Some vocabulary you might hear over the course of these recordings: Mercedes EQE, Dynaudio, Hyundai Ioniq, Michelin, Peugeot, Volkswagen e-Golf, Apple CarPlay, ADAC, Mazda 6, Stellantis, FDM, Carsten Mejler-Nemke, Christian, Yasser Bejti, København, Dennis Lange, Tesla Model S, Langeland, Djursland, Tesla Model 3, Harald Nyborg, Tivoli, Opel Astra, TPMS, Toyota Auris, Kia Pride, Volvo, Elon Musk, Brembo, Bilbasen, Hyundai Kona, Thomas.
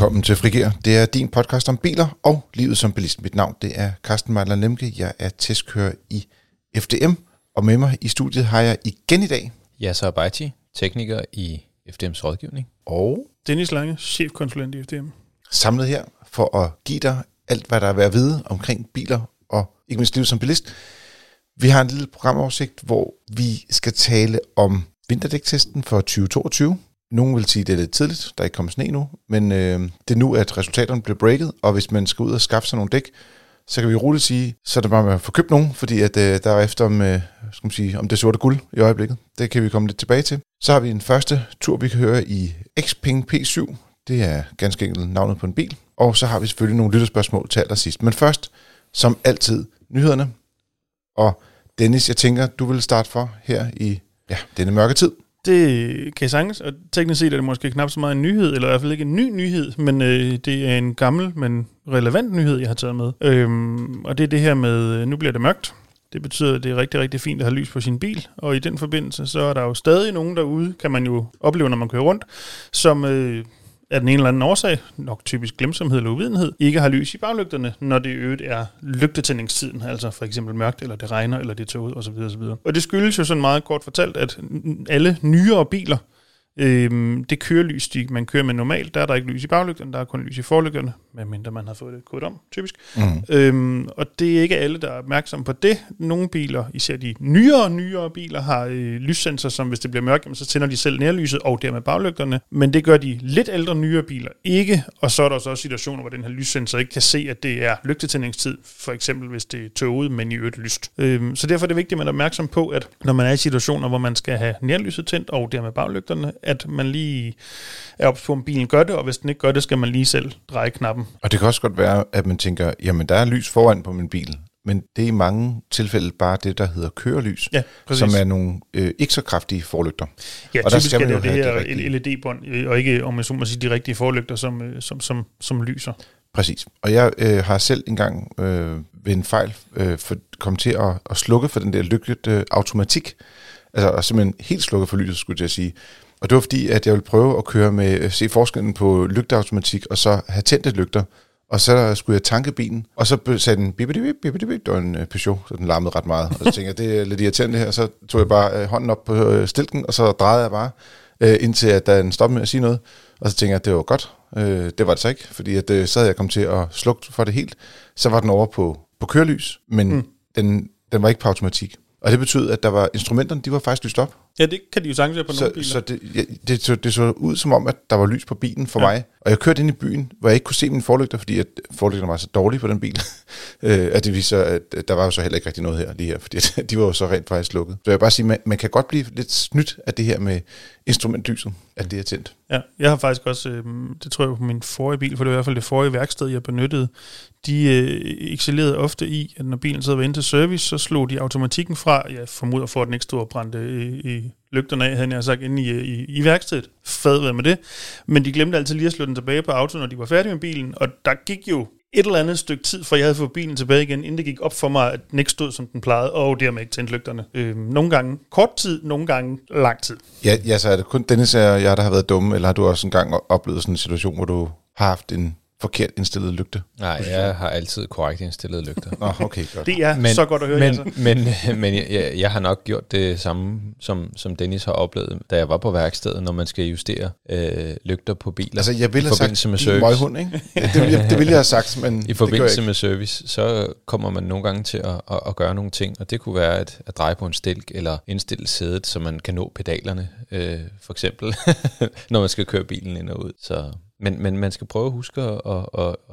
velkommen til Frigere. Det er din podcast om biler og livet som bilist. Mit navn det er Carsten Mejler-Nemke. Jeg er testkører i FDM, og med mig i studiet har jeg igen i dag Yasser Bejti, tekniker i FDM's rådgivning. Og Dennis Lange, chefkonsulent i FDM. Samlet her for at give dig alt, hvad der er værd at vide omkring biler og ikke mindst livet som bilist. Vi har en lille programoversigt, hvor vi skal tale om vinterdæktesten for 2022. Nogen vil sige, at det er lidt tidligt, der er ikke kommet sne nu, men det er nu, at resultaterne bliver breaket, og hvis man skal ud og skaffe sig nogle dæk, så kan vi roligt sige, så er det bare med at få købt nogen, fordi at, der er efter om det sorte guld i øjeblikket. Det kan vi komme lidt tilbage til. Så har vi den første tur, vi kan høre i XPeng P7. Det er ganske enkelt navnet på en bil. Og så har vi selvfølgelig nogle lytterspørgsmål til allersidst. Men først, som altid, nyhederne. Og Dennis, jeg tænker, du vil starte for her i denne mørke tid. Det kan sagtens, og teknisk set er det måske knap så meget en nyhed, eller i hvert fald ikke en ny nyhed, men det er en gammel, men relevant nyhed, jeg har taget med. Og det er det her med, nu bliver det mørkt. Det betyder, at det er rigtig, rigtig fint at have lys på sin bil, og i den forbindelse, så er der jo stadig nogen derude, kan man jo opleve, når man kører rundt, som af den ene eller anden årsag, nok typisk glemsomhed eller uvidenhed, ikke har lys i baglygterne, når det i øvrigt er lygtetændingstiden, altså for eksempel mørkt, eller det regner, eller det tør ud, osv. osv. Og det skyldes jo sådan meget kort fortalt, at alle nyere biler, det kørelys, man kører med normalt, der er der ikke lys i baglygterne, der er kun lys i forlygterne, medmindre man har fået det kodet om, typisk. Og det er ikke alle, der er opmærksomme på det. Nogle biler, især de nyere biler, har lyssensor, som hvis det bliver mørkt, så tænder de selv nærlyset og dermed baglygterne. Men det gør de lidt ældre, nyere biler ikke, og så er der også situationer, hvor den her lyssensor ikke kan se, at det er lygtetændingstid, for eksempel hvis det er tøvet, men i øvrigt lyst. Så derfor er det vigtigt, at man er opmærksom på, at når man er i situationer, hvor man skal have nærlyset tændt og dermed baglygterne, at man lige er oppe på, om bilen gør det, og hvis den ikke gør det, skal man lige selv dreje knappen. Og det kan også godt være, at man tænker, jamen der er lys foran på min bil, men det er i mange tilfælde bare det, der hedder kørelys, ja, som er nogle ikke så kraftige forlygter. Ja, og typisk der skal man jo det her LED-bånd, og ikke, om jeg så må sige, de rigtige forlygter, som lyser. Præcis. Og jeg har selv engang ved en fejl kommet til at slukke for den der lygteautomatik, altså simpelthen helt slukke for lyset, skulle jeg sige. Og det var fordi, at jeg ville prøve at køre med, se forskellen på lygteautomatik, og så have tændt et lygter. Og så skulle jeg tanke bilen, og så sagde den bip. Det var en Peugeot, så den larmede ret meget. Og så tænkte jeg, det er lidt irriterende her, og så tog jeg bare hånden op på stilken, og så drejede jeg bare, indtil at den stoppede med at sige noget. Og så tænkte jeg, det var godt. Det var det så ikke, fordi at, så havde jeg kommet til at slukke for det helt. Så var den over på kørelys, men den var ikke på automatik. Og det betød, at der var instrumenterne, de var faktisk lyst op. Ja, det kan de jo sagtens på nogle biler. Så det så ud som om, at der var lys på bilen for mig. Og jeg kørte ind i byen, hvor jeg ikke kunne se mine forlygter, fordi at forlygterne var så dårlige på den bil. Og det viser, at der var jo så heller ikke rigtig noget her, lige her, fordi de var jo så rent faktisk lukket. Så jeg vil bare sige, man kan godt blive lidt snydt af det her med instrumentlyset, at det er tændt. Ja, jeg har faktisk også, det tror jeg på min forrige bil, for det var i hvert fald det forrige værksted, jeg benyttede, de excellerede ofte i, at når bilen sad og var inde til service, så slog de automatikken fra, jeg formoder for, at den ikke stod og brændte lygterne af, havde jeg sagt, inde i værkstedet. Fad hvad med det. Men de glemte altid lige at slå den tilbage på auto, når de var færdige med bilen. Og der gik jo et eller andet stykke tid, for jeg havde fået bilen tilbage igen, inden det gik op for mig, at den ikke stod, som den plejede, og dermed ikke tændte lygterne. Nogle gange kort tid, nogle gange lang tid. Ja, så er det kun Dennis og jeg, der har været dumme, eller har du også engang oplevet sådan en situation, hvor du har haft en forkert indstillet lygte? Nej, jeg har altid korrekt indstillet lygter. Nå, okay, godt. Det er så godt at høre. Men jeg har nok gjort det samme, som Dennis har oplevet, da jeg var på værkstedet, når man skal justere lygter på biler. Altså, jeg ville have sagt, møghund, ikke? Det ville jeg have sagt, men i forbindelse med service, så kommer man nogle gange til at gøre nogle ting, og det kunne være at dreje på en stilk, eller indstille sædet, så man kan nå pedalerne, for eksempel, når man skal køre bilen ind og ud, så... Men man skal prøve at huske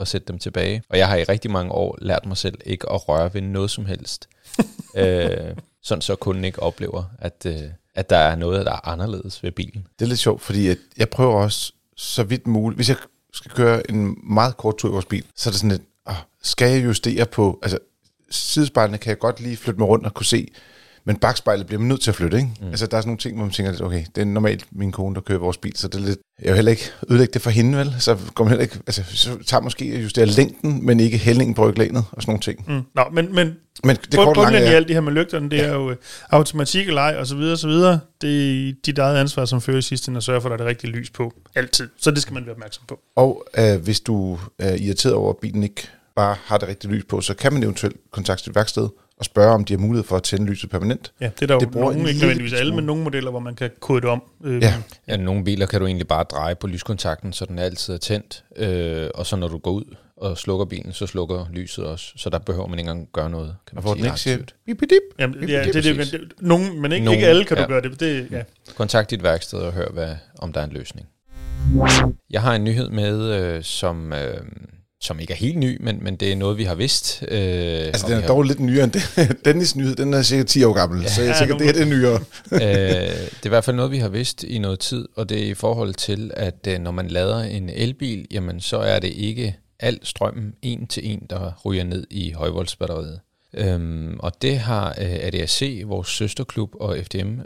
at sætte dem tilbage. Og jeg har i rigtig mange år lært mig selv ikke at røre ved noget som helst. Sådan så kunden ikke oplever, at der er noget, der er anderledes ved bilen. Det er lidt sjovt, fordi jeg prøver også så vidt muligt. Hvis jeg skal køre en meget kort tur i vores bil, så er det sådan lidt, skal jeg justere på... Altså sidespejlene kan jeg godt lige flytte mig rundt og kunne se... Men bakspejlet bliver man nødt til at flytte, ikke? Mm. Altså, der er sådan nogle ting, hvor man tænker, okay, det er normalt min kone, der kører vores bil, så det er lidt... Jeg vil heller ikke ødelægge det for hende, vel? Så kommer heller ikke... Altså, så tager måske at justere længden, men ikke hældningen på ryglænet og sådan nogle ting. Mm. Nå, men det kort langt er... i alt det her med lygterne, det er jo automatik og leg og så videre og så videre. Det er dit eget ansvar som fører sidst, at sørge for, at der er det rigtige lys på altid. Så det skal man være opmærksom på. Og hvis du er irriteret over, at bilen ikke bare har det rigtige lys på, så kan man eventuelt kontakte sit værksted og spørge, om de har mulighed for at tænde lyset permanent. Ja, det er der det jo nogen, ikke nødvendigvis alle, men nogle modeller, hvor man kan kode det om. Ja, nogle biler kan du egentlig bare dreje på lyskontakten, så den altid er tændt, og så når du går ud og slukker bilen, så slukker lyset også, så der behøver man ikke engang gøre noget. Kan man og hvor den ikke siger, bip-bip. Ja, det nogen, men ikke alle kan du gøre det. Ja. Kontakt dit værksted og hør, om der er en løsning. Jeg har en nyhed med, som ikke er helt ny, men det er noget, vi har vidst. Altså, den er dog lidt nyere end det. Dennis' nyhed, den er cirka 10 år gammel, så jeg tænker, det er det nyere. Det er i hvert fald noget, vi har vidst i noget tid, og det er i forhold til, at når man lader en elbil, jamen så er det ikke al strømmen en til en, der ryger ned i højvoldsbatteriet. Og det har ADAC, vores søsterklub og FDM,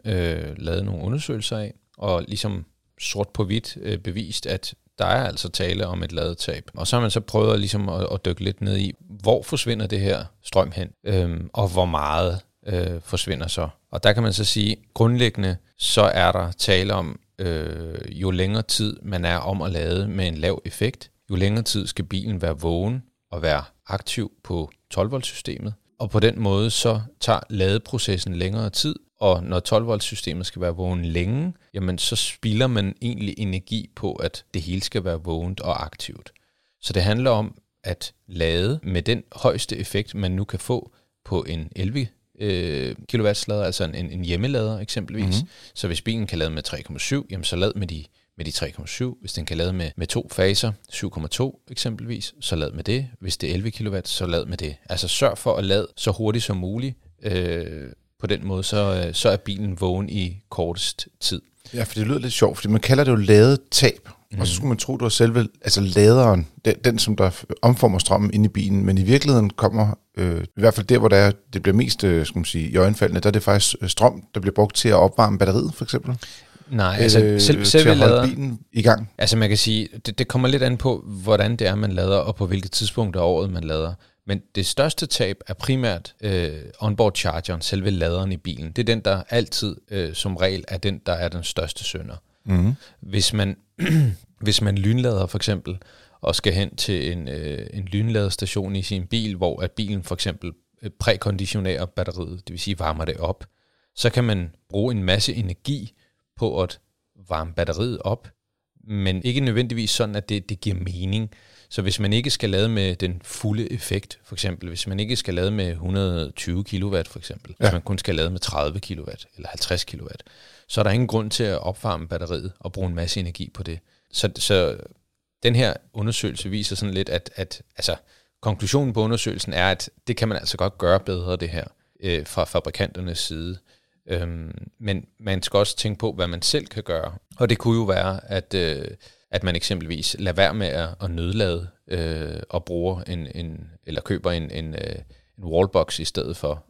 lavet nogle undersøgelser af, og ligesom sort på hvidt bevist, at der er altså tale om et ladetab. Og så har man så prøvet ligesom at dykke lidt ned i, hvor forsvinder det her strøm hen, og hvor meget forsvinder så. Og der kan man så sige, grundlæggende så er der tale om, jo længere tid man er om at lade med en lav effekt, jo længere tid skal bilen være vågen og være aktiv på 12-volt-systemet. Og på den måde så tager ladeprocessen længere tid, og når 12-volt-systemet skal være vågen længe, jamen så spilder man egentlig energi på, at det hele skal være vågent og aktivt. Så det handler om at lade med den højeste effekt, man nu kan få på en 11 kW-lader, altså en hjemmelader eksempelvis. Mm-hmm. Så hvis bilen kan lade med 3,7, jamen så lad med de 3,7. Hvis den kan lade med to faser, 7,2 eksempelvis, så lad med det. Hvis det er 11 kW, så lad med det. Altså sørg for at lade så hurtigt som muligt, på den måde, så er bilen vågen i kortest tid. Ja, for det lyder lidt sjovt, fordi man kalder det jo ladetab, og så skulle man tro, det var selve altså laderen, den som der omformer strømmen inde i bilen, men i virkeligheden kommer, i hvert fald der, hvor det bliver mest, skal man sige, i øjenfaldene, der er det faktisk strøm, der bliver brugt til at opvarme batteriet, for eksempel. Nej, altså selve laderen i gang. Altså man kan sige, det kommer lidt an på, hvordan det er, man lader, og på hvilket tidspunkt af året, man lader. Men det største tab er primært onboard chargeren, selve laderen i bilen. Det er den, der altid som regel er den, der er den største synder. Mm-hmm. Hvis man lynlader for eksempel, og skal hen til en lynladestation i sin bil, hvor at bilen for eksempel prækonditionerer batteriet, det vil sige varmer det op, så kan man bruge en masse energi på at varme batteriet op, men ikke nødvendigvis sådan, at det giver mening. Så hvis man ikke skal lade med den fulde effekt, for eksempel, hvis man ikke skal lade med 120 kW, for eksempel, hvis man kun skal lade med 30 kW eller 50 kW, så er der ingen grund til at opvarme batteriet og bruge en masse energi på det. Så den her undersøgelse viser sådan lidt, at altså, konklusionen på undersøgelsen er, at det kan man altså godt gøre bedre, det her, fra fabrikanternes side. Men man skal også tænke på, hvad man selv kan gøre. Og det kunne jo være, at man eksempelvis lader være med at nødlade og bruger eller køber en wallbox i stedet for.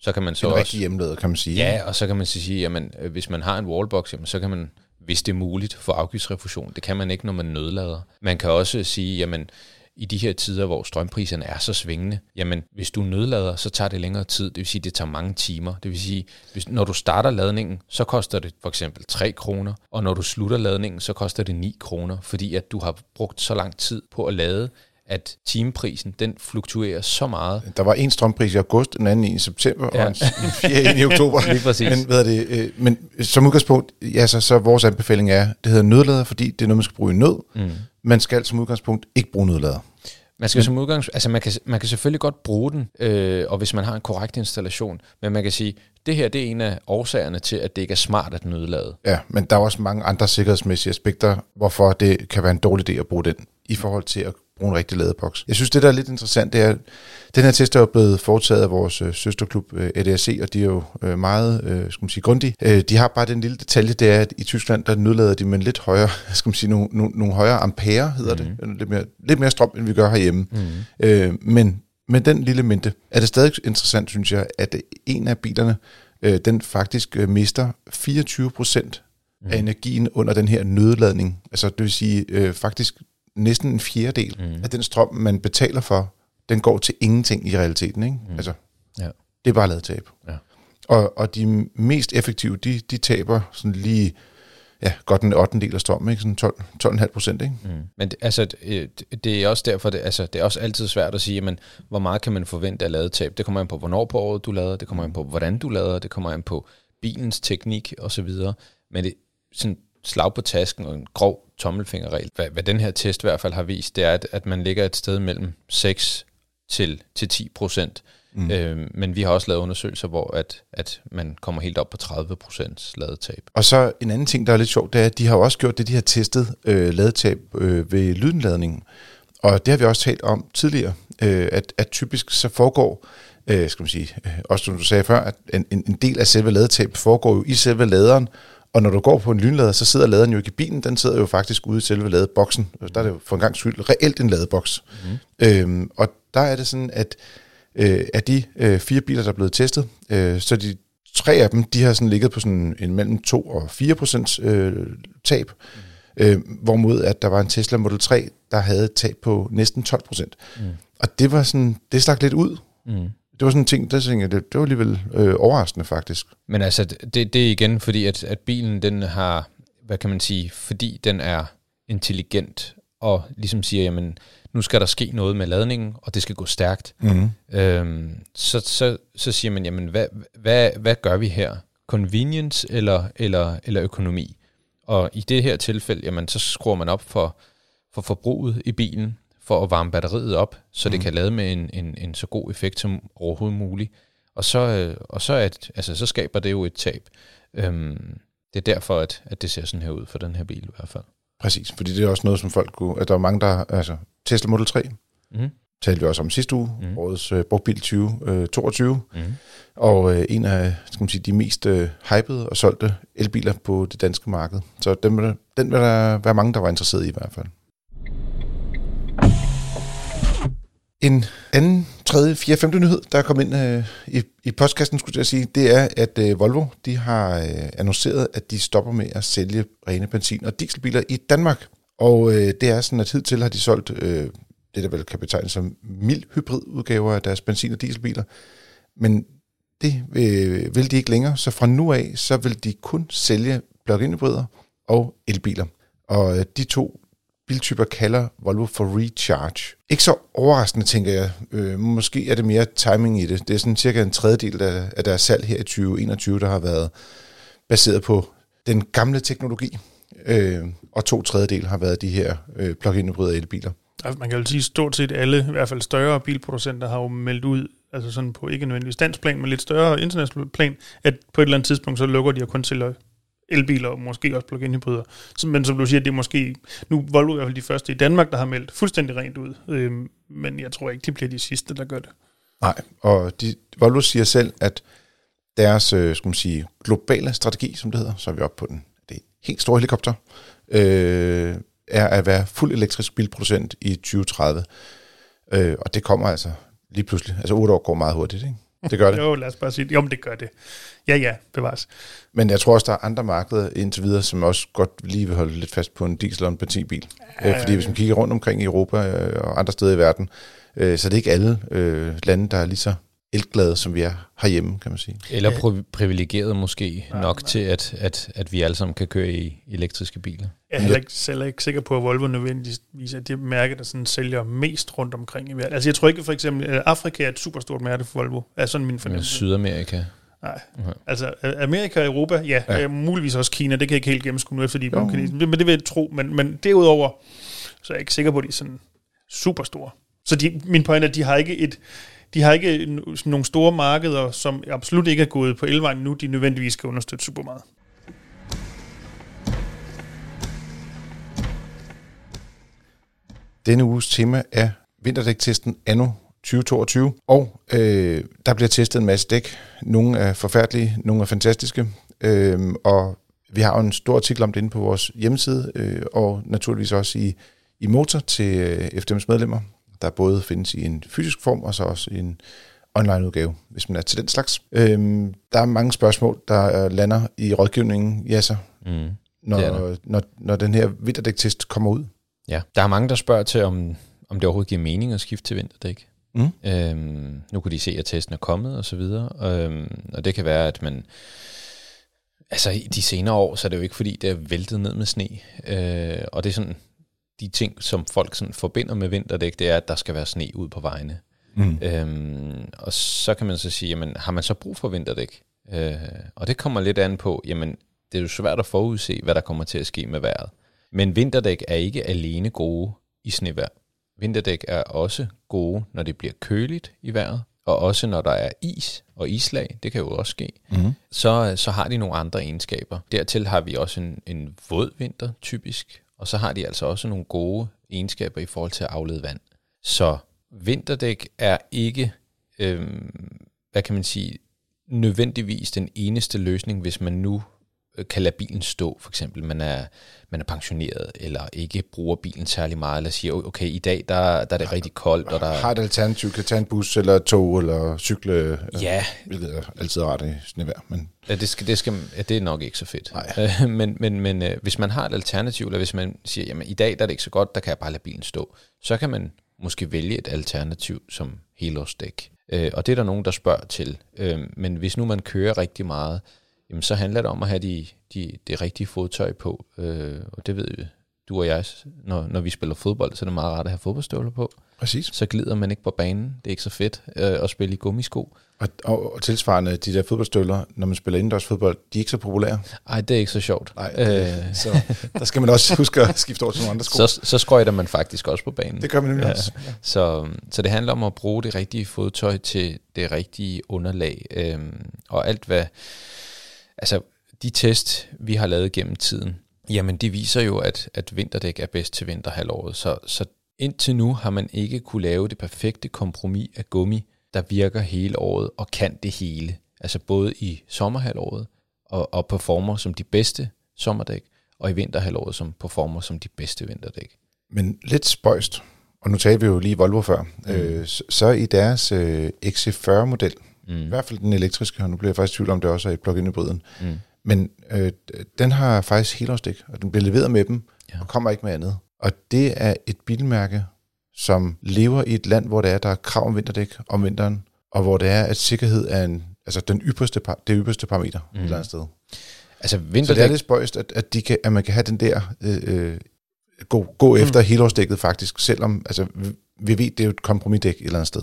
Så kan man så en også rigtig hjemlader, kan man sige. Ja, og så kan man så sige, jamen, hvis man har en wallbox, jamen, så kan man, hvis det er muligt, få afgiftsrefusion. Det kan man ikke, når man nødlader. Man kan også sige, jamen, i de her tider, hvor strømpriserne er så svingende, jamen, hvis du nødlader, så tager det længere tid. Det vil sige, det tager mange timer. Det vil sige, når du starter ladningen, så koster det for eksempel 3 kroner, og når du slutter ladningen, så koster det 9 kroner, fordi at du har brugt så lang tid på at lade, at timeprisen, den fluktuerer så meget. Der var en strømpris i august, en anden i september, og en fjerde i oktober. Lige præcis. Men, men som udgangspunkt, ja, så vores anbefaling er, det hedder nødlader, fordi det er noget, man skal bruge i nød. Mm. Man skal som udgangspunkt ikke bruge nødlader. Man skal som udgangspunkt, altså man kan selvfølgelig godt bruge den, og hvis man har en korrekt installation, men man kan sige, det her, det er en af årsagerne til, at det ikke er smart at nødlade. Ja, men der er også mange andre sikkerhedsmæssige aspekter, hvorfor det kan være en dårlig idé at bruge den, i forhold til at bruge en rigtig ladeboks. Jeg synes, det der er lidt interessant, det er, at den her test er jo blevet foretaget af vores søsterklub ADAC, og de er jo meget, skal man sige, grundige. De har bare den lille detalje, det er, at i Tyskland, der nødlader de med lidt højere, skal man sige, nogle højere ampere, hedder det. Lidt mere strøm, end vi gør herhjemme. Men med den lille minte, er det stadig interessant, synes jeg, at en af bilerne den faktisk mister 24% af energien under den her nødladning. Altså det vil sige faktisk næsten en fjerdedel af den strøm, man betaler for, den går til ingenting i realiteten. Ikke? Altså, det er bare ladtab. Ja. Og de mest effektive, de taber sådan lige godt en 8. del af strømmen, ikke? Sådan 12,5%, ikke? Mm. Men altså, det er også derfor, det er også altid svært at sige, men hvor meget kan man forvente af ladetab? Det kommer an på, hvornår på året du lader, det kommer an på, hvordan du lader, det kommer an på bilens teknik osv. Men det sådan slag på tasken og en grov tommelfingerregel. Hvad den her test i hvert fald har vist, det er, at man ligger et sted mellem 6 til 10%. Men vi har også lavet undersøgelser, hvor at man kommer helt op på 30% ladetab. Og så en anden ting, der er lidt sjovt, det er, at de har også gjort det, de har testet ladetab ved lydladningen. Og det har vi også talt om tidligere, at typisk så foregår, skal man sige, også som du sagde før, at en del af selve ladetab foregår jo i selve laderen. Og når du går på en lynlader, så sidder laderen jo ikke i bilen, den sidder jo faktisk ude i selve ladeboksen. Der er det jo for en gang skyld reelt en ladeboks. Og der er det sådan, at af de 4 biler, der er blevet testet, så de 3 af dem, de har sådan ligget på sådan en mellem 2% og 4% tab. Hvorimod at der var en Tesla Model 3, der havde et tab på næsten 12%. Og det var sådan, det stak lidt ud. Det var sådan en ting, der tænker, det var alligevel overraskende faktisk. Men altså, det er igen fordi, at bilen den har, hvad kan man sige, fordi den er intelligent og ligesom siger, jamen nu skal der ske noget med ladningen, og det skal gå stærkt. Så siger man, jamen hvad gør vi her? Convenience eller økonomi? Og i det her tilfælde, jamen så skruer man op for forbruget i bilen, for at varme batteriet op, så det kan lade med en så god effekt som overhovedet muligt. Og så skaber det jo et tab. Det er derfor, at det ser sådan her ud for den her bil i hvert fald. Præcis, fordi det er også noget, som folk kunne... At der er mange, der... Altså, Tesla Model 3 talte vi også om sidste uge, årets brugtbil 2022, og en af, skal man sige, de mest hypede og solgte elbiler på det danske marked. Så den vil der være mange, der var interesseret i hvert fald. En anden, tredje, fjerde, femte nyhed, der er kommet ind i podcasten, skulle jeg sige, det er, at Volvo de har annonceret, at de stopper med at sælge rene benzin- og dieselbiler i Danmark. Og det er sådan, at hidtil har de solgt det, der vel kan betegnes som mild hybridudgaver af deres benzin- og dieselbiler. Men det vil de ikke længere, så fra nu af, så vil de kun sælge plug-in-hybrider og elbiler. Og de to biltyper kalder Volvo for recharge. Ikke så overraskende, tænker jeg. Måske er det mere timing i det. Det er sådan cirka en 3/3 af deres salg her i 2021, der har været baseret på den gamle teknologi, og 2/3 har været de her plug-in-hybride elbiler. Man kan jo sige, stort set alle, i hvert fald større bilproducenter, har jo meldt ud, altså sådan på ikke nødvendigvis dansk plan, men lidt større international plan, at på et eller andet tidspunkt, så lukker de og kun sælger elbiler og måske også plug-in-hybrider. Men som du siger, det er måske... Nu Volvo i hvert fald de første i Danmark, der har meldt fuldstændig rent ud. Men jeg tror ikke, det bliver de sidste, der gør det. Nej, og Volvo siger selv, at deres globale strategi, som det hedder, så er vi oppe på den. Det er helt store helikopter, er at være fuld elektrisk bilproducent i 2030. Og det kommer altså lige pludselig. Altså 8 år går meget hurtigt, ikke? Det gør det. Jo, lad os bare sige det. Jo, men det gør det. Ja, bevares. Men jeg tror også, der er andre markeder indtil videre, som også godt lige vil holde lidt fast på en diesel- og en benzinbil. Fordi hvis man kigger rundt omkring i Europa og andre steder i verden, så det er ikke alle lande, der er lige så elglade, som vi er herhjemme, kan man sige. Eller privilegeret måske nok til, at vi alle sammen kan køre i elektriske biler. Jeg er heller ikke sikker på, at Volvo nødvendigvis er det mærke, der sådan sælger mest rundt omkring i verden. Altså jeg tror ikke for eksempel, at Afrika er et superstort mærke for Volvo. Er sådan min fornemmelse. Sydamerika? Nej. Okay. Altså Amerika og Europa, muligvis også Kina. Det kan jeg ikke helt gennemskue nu, efter de er kineser. Men det vil jeg tro. Men derudover, så er jeg ikke sikker på, at de er sådan superstore. Så min pointe er, at de har ikke nogle store markeder, som absolut ikke er gået på elvejen nu, de nødvendigvis skal understøtte super meget. Denne uges tema er vinterdæktesten anno 2022, og der bliver testet en masse dæk. Nogle er forfærdelige, nogle er fantastiske, og vi har jo en stor artikel om det inde på vores hjemmeside, og naturligvis også i motor til FDM's medlemmer, der både findes i en fysisk form, og så også i en online-udgave, hvis man er til den slags. Der er mange spørgsmål, der lander i rådgivningen, Yasser, når den her vinterdæktest kommer ud. Ja, der er mange, der spørger til, om det overhovedet giver mening at skifte til vinterdæk. Nu kan de se, at testen er kommet og så videre. Og det kan være, at man... Altså i de senere år, så er det jo ikke fordi, det er væltet ned med sne. Og det er sådan... De ting, som folk sådan forbinder med vinterdæk, det er, at der skal være sne ud på vejene. Og så kan man så sige, jamen, har man så brug for vinterdæk? Og det kommer lidt an på, jamen, det er jo svært at forudse, hvad der kommer til at ske med vejret. Men vinterdæk er ikke alene gode i snevejr. Vinterdæk er også gode, når det bliver køligt i vejret, og også når der er is og islag, det kan jo også ske, så har de nogle andre egenskaber. Dertil har vi også en våd vinter, typisk, og så har de altså også nogle gode egenskaber i forhold til at aflede vand. Så vinterdæk er ikke, hvad kan man sige, nødvendigvis den eneste løsning, hvis man nu kan lade bilen stå, for eksempel man er pensioneret, eller ikke bruger bilen særlig meget, eller siger, okay, i dag der er det rigtig koldt. Og der har et alternativ, kan tage en bus, eller tog, eller cykle, ja. Hvilket er altid rart i snevejr. Men... Ja, det er nok ikke så fedt. Men hvis man har et alternativ, eller hvis man siger, jamen i dag der er det ikke så godt, der kan jeg bare lade bilen stå, så kan man måske vælge et alternativ som helårsdæk. Og det er der nogen, der spørger til. Men hvis nu man kører rigtig meget, jamen, så handler det om at have det rigtige fodtøj på, og det ved vi, du og jeg, når vi spiller fodbold, så er det meget rart at have fodboldstøvler på. Præcis. Så glider man ikke på banen, det er ikke så fedt at spille i gummisko. Og tilsvarende, de der fodboldstøvler, når man spiller indendørs fodbold, de er ikke så populære. Nej, det er ikke så sjovt. Nej, så der skal man også huske at skifte over til nogle andre sko. Så skrøjter man faktisk også på banen. Det gør man nemlig også. Ja. Så det handler om at bruge det rigtige fodtøj til det rigtige underlag, og alt hvad... Altså, de test, vi har lavet gennem tiden, jamen de viser jo, at vinterdæk er bedst til vinterhalvåret. Så indtil nu har man ikke kunne lave det perfekte kompromis af gummi, der virker hele året og kan det hele. Altså både i sommerhalvåret og performer som de bedste sommerdæk, og i vinterhalvåret som performer som de bedste vinterdæk. Men lidt spøjst, og nu talte vi jo lige Volvo før, så i deres XC40-model, i hvert fald den elektriske, og nu bliver jeg faktisk i tvivl om, det også er i plug-in-hybriden. Men den har faktisk helårsdæk, og den bliver leveret med dem, og kommer ikke med andet. Og det er et bilmærke, som lever i et land, hvor der er krav om vinterdæk om vinteren, og hvor det er, at sikkerhed er det ypperste parameter et eller andet sted. Altså, vinterdæk... Så det er lidt spøjst, at man kan have den der gå efter helårsdækket faktisk, selvom... Altså, vi ved, det er jo et kompromisdæk et eller andet sted.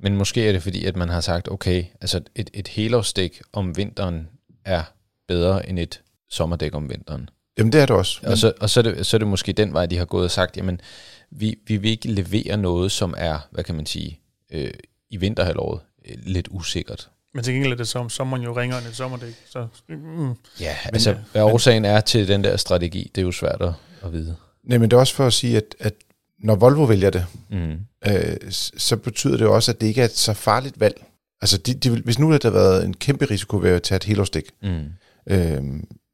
Men måske er det fordi, at man har sagt, okay, altså et helårsdæk om vinteren er bedre end et sommerdæk om vinteren. Jamen det er det også. Og så er det måske den vej, de har gået og sagt, jamen vi vil ikke levere noget, som er, hvad kan man sige, i vinterhalvåret lidt usikkert. Men til gengæld er det så om sommeren jo ringer end et sommerdæk. Så, ja, altså hvad årsagen er til den der strategi, det er jo svært at vide. Nej, men det er også for at sige, at når Volvo vælger det, så betyder det også, at det ikke er et så farligt valg. Altså, hvis nu havde der været en kæmpe risiko ved at tage et helårsdæk,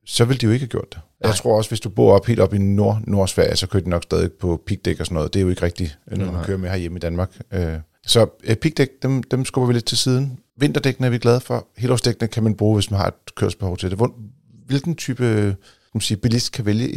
så ville de jo ikke have gjort det. Ej. Jeg tror også, hvis du bor helt op i Nordsverige, så kører de nok stadig på pigdæk og sådan noget. Det er jo ikke rigtigt, når man kører med herhjemme i Danmark. Så pigdæk, dem skubber vi lidt til siden. Vinterdækkene er vi glade for. Helårsdækkene kan man bruge, hvis man har et kørselsbehov til det. Hvilken type bilist kan vælge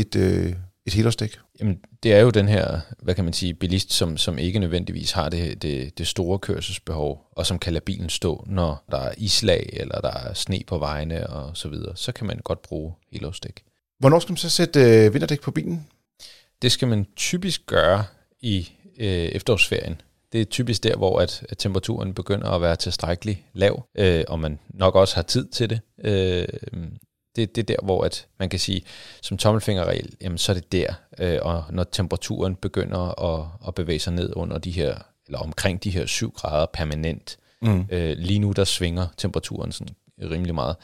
et helårsdæk? Jamen, det er jo den her, hvad kan man sige, bilist, som ikke nødvendigvis har det store kørselsbehov, og som kan lade bilen stå, når der er islag, eller der er sne på vejene, og så videre. Så kan man godt bruge helårsdæk. Hvornår skal man så sætte vinterdæk på bilen? Det skal man typisk gøre i efterårsferien. Det er typisk der, hvor at temperaturen begynder at være tilstrækkelig lav, og man nok også har tid til det. Det er der, hvor at man kan sige, som tommelfingerregel, jamen, så er det der. Og når temperaturen begynder at bevæge sig ned under de her, eller omkring de her 7 grader permanent. Lige nu, der svinger temperaturen sådan rimelig meget.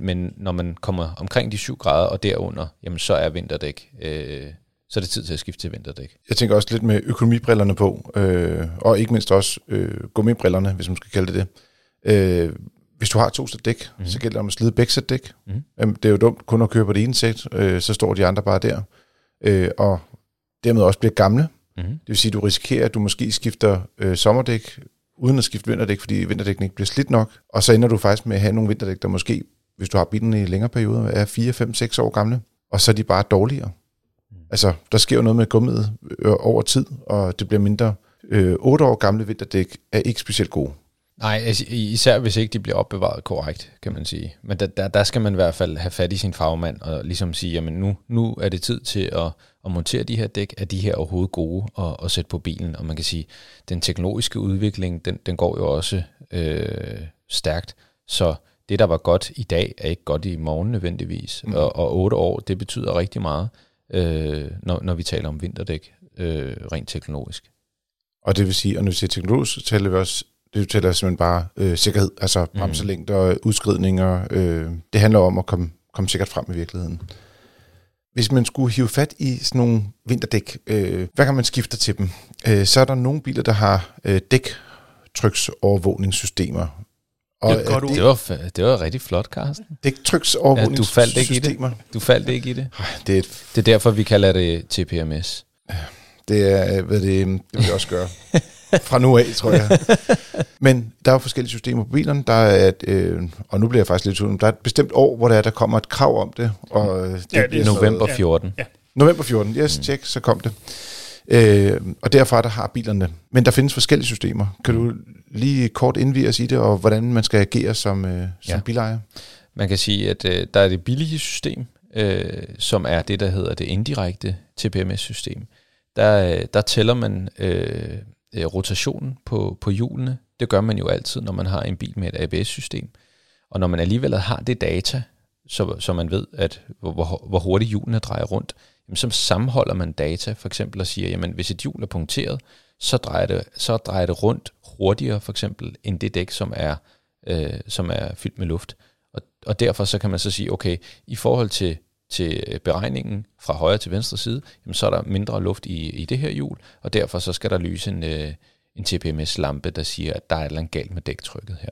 Men når man kommer omkring de 7 grader og derunder, jamen, så er vinterdæk... så er det tid til at skifte til vinterdæk. Jeg tænker også lidt med økonomibrillerne på, og ikke mindst også gummibrillerne, hvis man skal kalde det det. Hvis du har 2 sæt dæk, så gælder det om at slide begge sæt dæk. Det er jo dumt kun at køre på det ene sæt, så står de andre bare der. Og dermed også bliver gamle. Det vil sige, at du risikerer, at du måske skifter sommerdæk uden at skifte vinterdæk, fordi vinterdækken ikke bliver slidt nok. Og så ender du faktisk med at have nogle vinterdæk, der måske, hvis du har bilen i længere perioder, er 4, 5, 6 år gamle, og så er de bare dårligere. Altså, der sker jo noget med gummiet over tid, og det bliver mindre. 8 år gamle vinterdæk er ikke specielt gode. Nej, altså, især hvis ikke de bliver opbevaret korrekt, kan man sige. Men der skal man i hvert fald have fat i sin fagmand og ligesom sige, jamen nu er det tid til at montere de her dæk. Er de her overhovedet gode at sætte på bilen? Og man kan sige, den teknologiske udvikling, den går jo også stærkt. Så det, der var godt i dag, er ikke godt i morgen nødvendigvis. Mm. Og 8 år, det betyder rigtig meget, når vi taler om vinterdæk, rent teknologisk. Og det vil sige, og når vi siger teknologisk, så taler vi også, det taler simpelthen bare sikkerhed, altså bremselængder, udskridninger. Det handler om at komme sikkert frem i virkeligheden. Hvis man skulle hive fat i sådan nogle vinterdæk, hvad kan man skifte til dem? Så er der nogle biler, der har dæktryksovervågningssystemer. Og det var rigtig flot, Carsten. Dæktryksovervågningssystemer. Ja, du faldt ikke i det. Det er derfor, vi kalder det TPMS. Det er, det vil jeg også gøre. Fra nu af, tror jeg. Men der er jo forskellige systemer på bilerne. Der er og nu bliver jeg faktisk lidt tvivl, der er et bestemt år, hvor der kommer et krav om det. Og det er november 14. Ja. November 14, yes, tjek, så kom det. Og derfra, der har bilerne. Men der findes forskellige systemer. Kan du lige kort indvige os i det, og hvordan man skal agere som bilejer? Man kan sige, at der er det billige system, som er det, der hedder det indirekte TPMS-system. Der tæller man rotationen på hjulene. Det gør man jo altid, når man har en bil med et ABS-system. Og når man alligevel har det data, så man ved, at hvor hurtigt hjulene drejer rundt, jamen, så sammenholder man data, for eksempel, og siger, jamen hvis et hjul er punkteret, så drejer det rundt hurtigere, for eksempel, end det dæk, som er fyldt med luft. Og derfor så kan man så sige, okay, i forhold til beregningen fra højre til venstre side, jamen så er der mindre luft i det her hjul, og derfor så skal der lyse en TPMS-lampe, der siger, at der er et eller andet galt med dæktrykket her.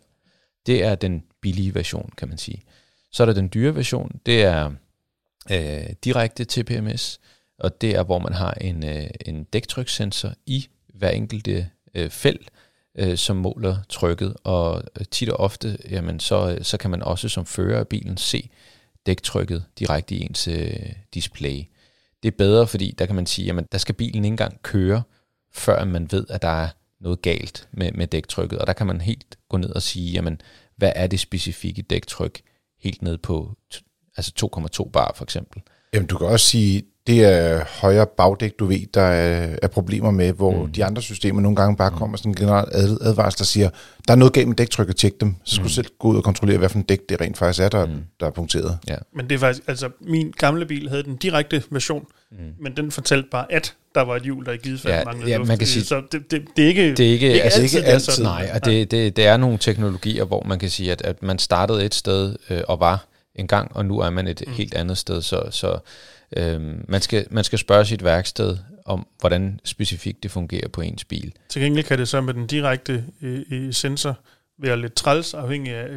Det er den billige version, kan man sige. Så er der den dyre version, det er direkte TPMS, og det er, hvor man har en dæktrykssensor i hver enkelte felt, som måler trykket, og tit og ofte, jamen så kan man også som fører af bilen se dæktrykket direkte i ens display. Det er bedre, fordi der kan man sige, jamen der skal bilen ikke engang køre, før man ved, at der er noget galt med dæktrykket, og der kan man helt gå ned og sige, jamen hvad er det specifikke dæktryk helt ned på, altså 2,2 bar for eksempel. Jamen du kan også sige, det er højere bagdæk, du ved, der er problemer med, hvor de andre systemer nogle gange bare kommer sådan en generel advarsel, der siger, der er noget galt med dæktrykket, tjek dem. Så skal du selv gå ud og kontrollere, hvad for en dæk det rent faktisk er, der er punkteret. Ja. Men det er faktisk, altså min gamle bil havde den direkte version, men den fortalte bare, at der var et hjul, der i givet fald manglede luft. Man kan sige, så det er ikke altid. Nej, og det er nogle teknologier, hvor man kan sige, at man startede et sted og var en gang, og nu er man et helt andet sted, så man skal spørge sit værksted om, hvordan specifikt det fungerer på ens bil. Til gengæld kan det så med den direkte sensor være lidt træls, afhængig af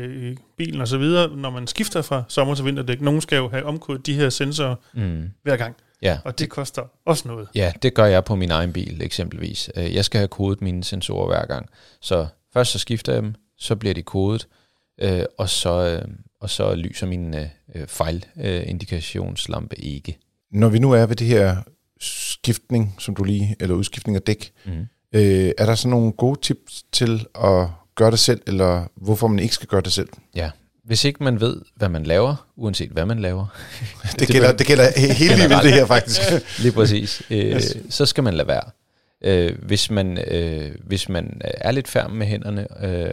bilen og så videre, når man skifter fra sommer til vinterdæk. Nogen skal jo have omkodet de her sensorer hver gang, og det koster også noget. Ja, det gør jeg på min egen bil eksempelvis. Jeg skal have kodet mine sensorer hver gang. Så først så skifter jeg dem, så bliver de kodet, og så lyser min fejlindikationslampe ikke. Når vi nu er ved det her skiftning, som du lige, eller udskiftning af dæk, er der så nogle gode tips til at gøre det selv, eller hvorfor man ikke skal gøre det selv? Ja, hvis ikke man ved, hvad man laver, uanset hvad man laver. det gælder hele livet det her faktisk. Lige præcis. Så skal man lade være. Hvis man er lidt færm med hænderne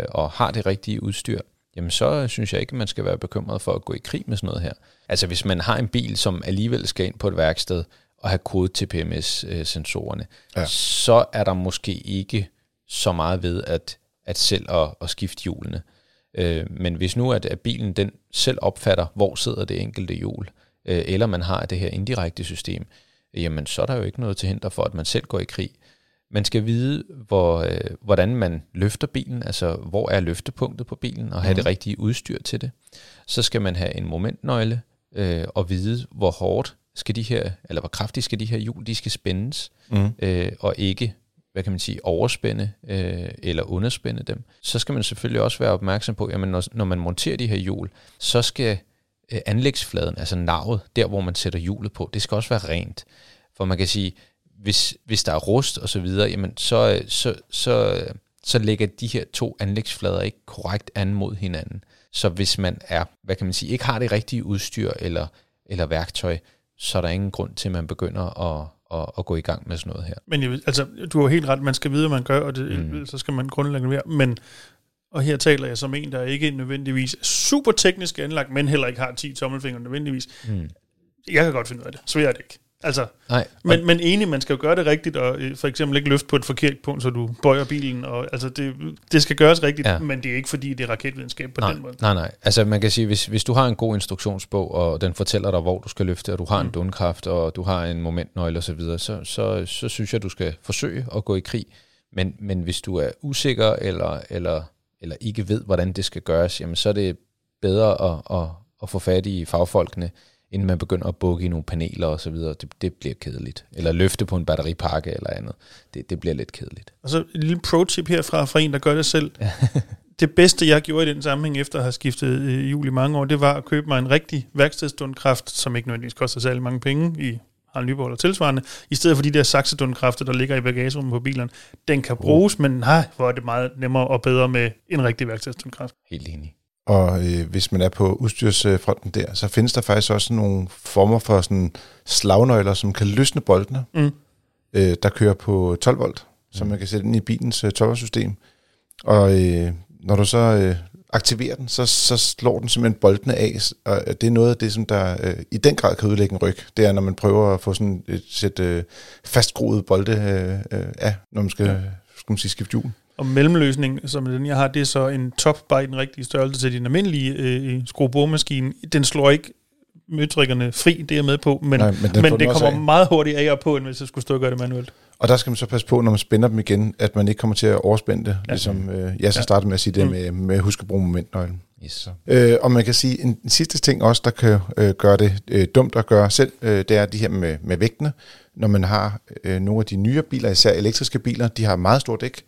og har det rigtige udstyr, jamen så synes jeg ikke, at man skal være bekymret for at gå i krig med sådan noget her. Altså hvis man har en bil, som alligevel skal ind på et værksted og have kodet til PMS-sensorerne, så er der måske ikke så meget ved at selv at skifte hjulene. Men hvis nu at bilen den selv opfatter, hvor sidder det enkelte hjul, eller man har det her indirekte system, jamen så er der jo ikke noget til hinder for, at man selv går i krig. Man skal vide, hvordan man løfter bilen, altså hvor er løftepunktet på bilen, og have det rigtige udstyr til det. Så skal man have en momentnøgle og vide, hvor hårdt skal de her, eller hvor kraftigt skal de her hjul, de skal spændes, og ikke hvad kan man sige, overspænde eller underspænde dem, så skal man selvfølgelig også være opmærksom på, jamen når man monterer de her hjul, så skal anlægsfladen, altså navet, der hvor man sætter hjulet på, det skal også være rent. For man kan sige, hvis der er rust og så videre, jamen så lægger de her to anlægsflader ikke korrekt an mod hinanden. Så hvis man er, hvad kan man sige, ikke har det rigtige udstyr eller værktøj, så er der ingen grund til, at man begynder at gå i gang med sådan noget her. Men altså, du har jo helt ret, man skal vide, hvad man gør, og så skal man grundlæggende være. Men, og her taler jeg som en, der ikke nødvendigvis er super teknisk anlagt, men heller ikke har 10 tommelfingre nødvendigvis. Mm. Jeg kan godt finde ud af det, så er det ikke. Altså, nej, men egentlig, man skal jo gøre det rigtigt, og for eksempel ikke løfte på et forkert punkt, så du bøjer bilen, og altså det skal gøres rigtigt, ja. Men det er ikke fordi, det er raketvidenskab på den måde. Nej, altså man kan sige, hvis du har en god instruktionsbog, og den fortæller dig, hvor du skal løfte, og du har en dundkraft, og du har en momentnøgle osv., så synes jeg, du skal forsøge at gå i krig, men hvis du er usikker, eller ikke ved, hvordan det skal gøres, jamen så er det bedre at få fat i fagfolkene, inden man begynder at bukke i nogle paneler og så videre, det bliver kedeligt. Eller løfte på en batteripakke eller andet. Det bliver lidt kedeligt. Og så en lille pro-tip herfra fra en, der gør det selv. Det bedste, jeg gjorde i den sammenhæng, efter at have skiftet hjul i mange år, det var at købe mig en rigtig værkstedstundkraft, som ikke nødvendigvis koster særlig mange penge i Harald Nyborg eller tilsvarende, i stedet for de der saksedundkræfter, der ligger i bagagerummet på bilerne. Den kan bruges, men nej, hvor er det meget nemmere og bedre med en rigtig værkstedstundkraft. Helt enig. Og hvis man er på udstyrsfronten der, så findes der faktisk også nogle former for sådan slagnøgler, som kan løsne boltene, der kører på 12 volt, som man kan sætte ind i bilens 12-volt-system. Og når du så aktiverer den, så slår den simpelthen boltene af, og det er noget af det, som der i den grad kan udlægge en ryg. Det er, når man prøver at få sådan et sæt fastgroede bolte af, når man skal man sige, skifte hjul. Og mellemløsningen, som den jeg har, det er så en top bare i den rigtige størrelse til din almindelige skruebordmaskine. Den slår ikke møtrikkerne fri, det er med på, men det kommer meget hurtigt af og på, end hvis jeg skulle stå og gøre det manuelt. Og der skal man så passe på, når man spænder dem igen, at man ikke kommer til at overspænde det, ligesom jeg så startede med at sige det med at huske at bruge momentnøglen. Yes. Og man kan sige, en sidste ting også, der kan gøre det dumt at gøre selv, det er de her med vægtene. Når man har nogle af de nyere biler, især elektriske biler, de har meget stort dæk,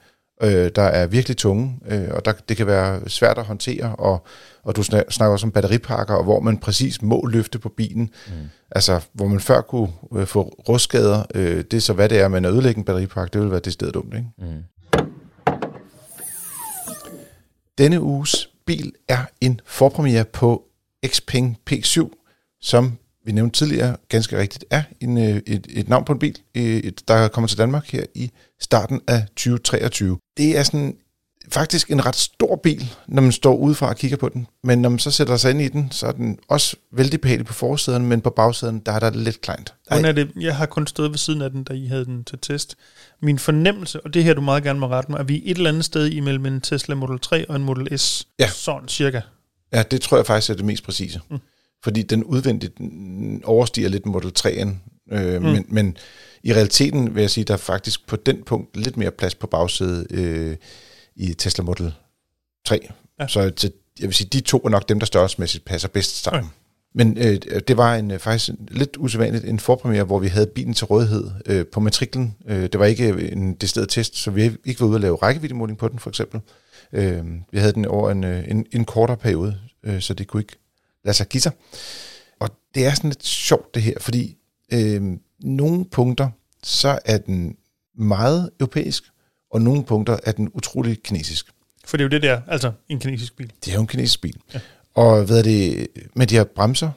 der er virkelig tunge, og det kan være svært at håndtere, og du snakker også om batteripakker, og hvor man præcis må løfte på bilen. Altså, hvor man før kunne få rustskader, det er så hvad det er, men at ødelægge en batteripakke, det ville være decideret dumt, ikke? Denne uges bil er en forpremiere på XPeng P7, som vi nævnte tidligere, ganske rigtigt er et navn på en bil, der kommer til Danmark her i starten af 2023. Det er sådan faktisk en ret stor bil, når man står udefra og kigger på den. Men når man så sætter sig ind i den, så er den også vældig behagelig på forsiden, men på bagsiden, der er der lidt kleint. Jeg har kun stået ved siden af den, da I havde den til test. Min fornemmelse, og det her du meget gerne må rette mig, er vi et eller andet sted imellem en Tesla Model 3 og en Model S. Ja. Sådan cirka. Ja, det tror jeg faktisk er det mest præcise. Fordi den udvendigt overstiger lidt Model 3'en. Men i realiteten vil jeg sige, der er faktisk på den punkt lidt mere plads på bagsædet i Tesla Model 3. Ja. Så jeg vil sige, de to er nok dem, der størrelsesmæssigt passer bedst sammen. Okay. Men det var faktisk lidt usædvanligt en forpremiere, hvor vi havde bilen til rådighed på matriklen. Det var ikke en decideret test, så vi ikke var ude at lave rækkeviddemåling på den, for eksempel. Vi havde den over en kortere periode, så det kunne ikke lad sig give sig. Og det er sådan lidt sjovt det her, fordi nogle punkter, så er den meget europæisk, og nogle punkter er den utrolig kinesisk. For det er jo det der, altså en kinesisk bil. Det er jo en kinesisk bil. Ja. Og hvad er det, men de har bremser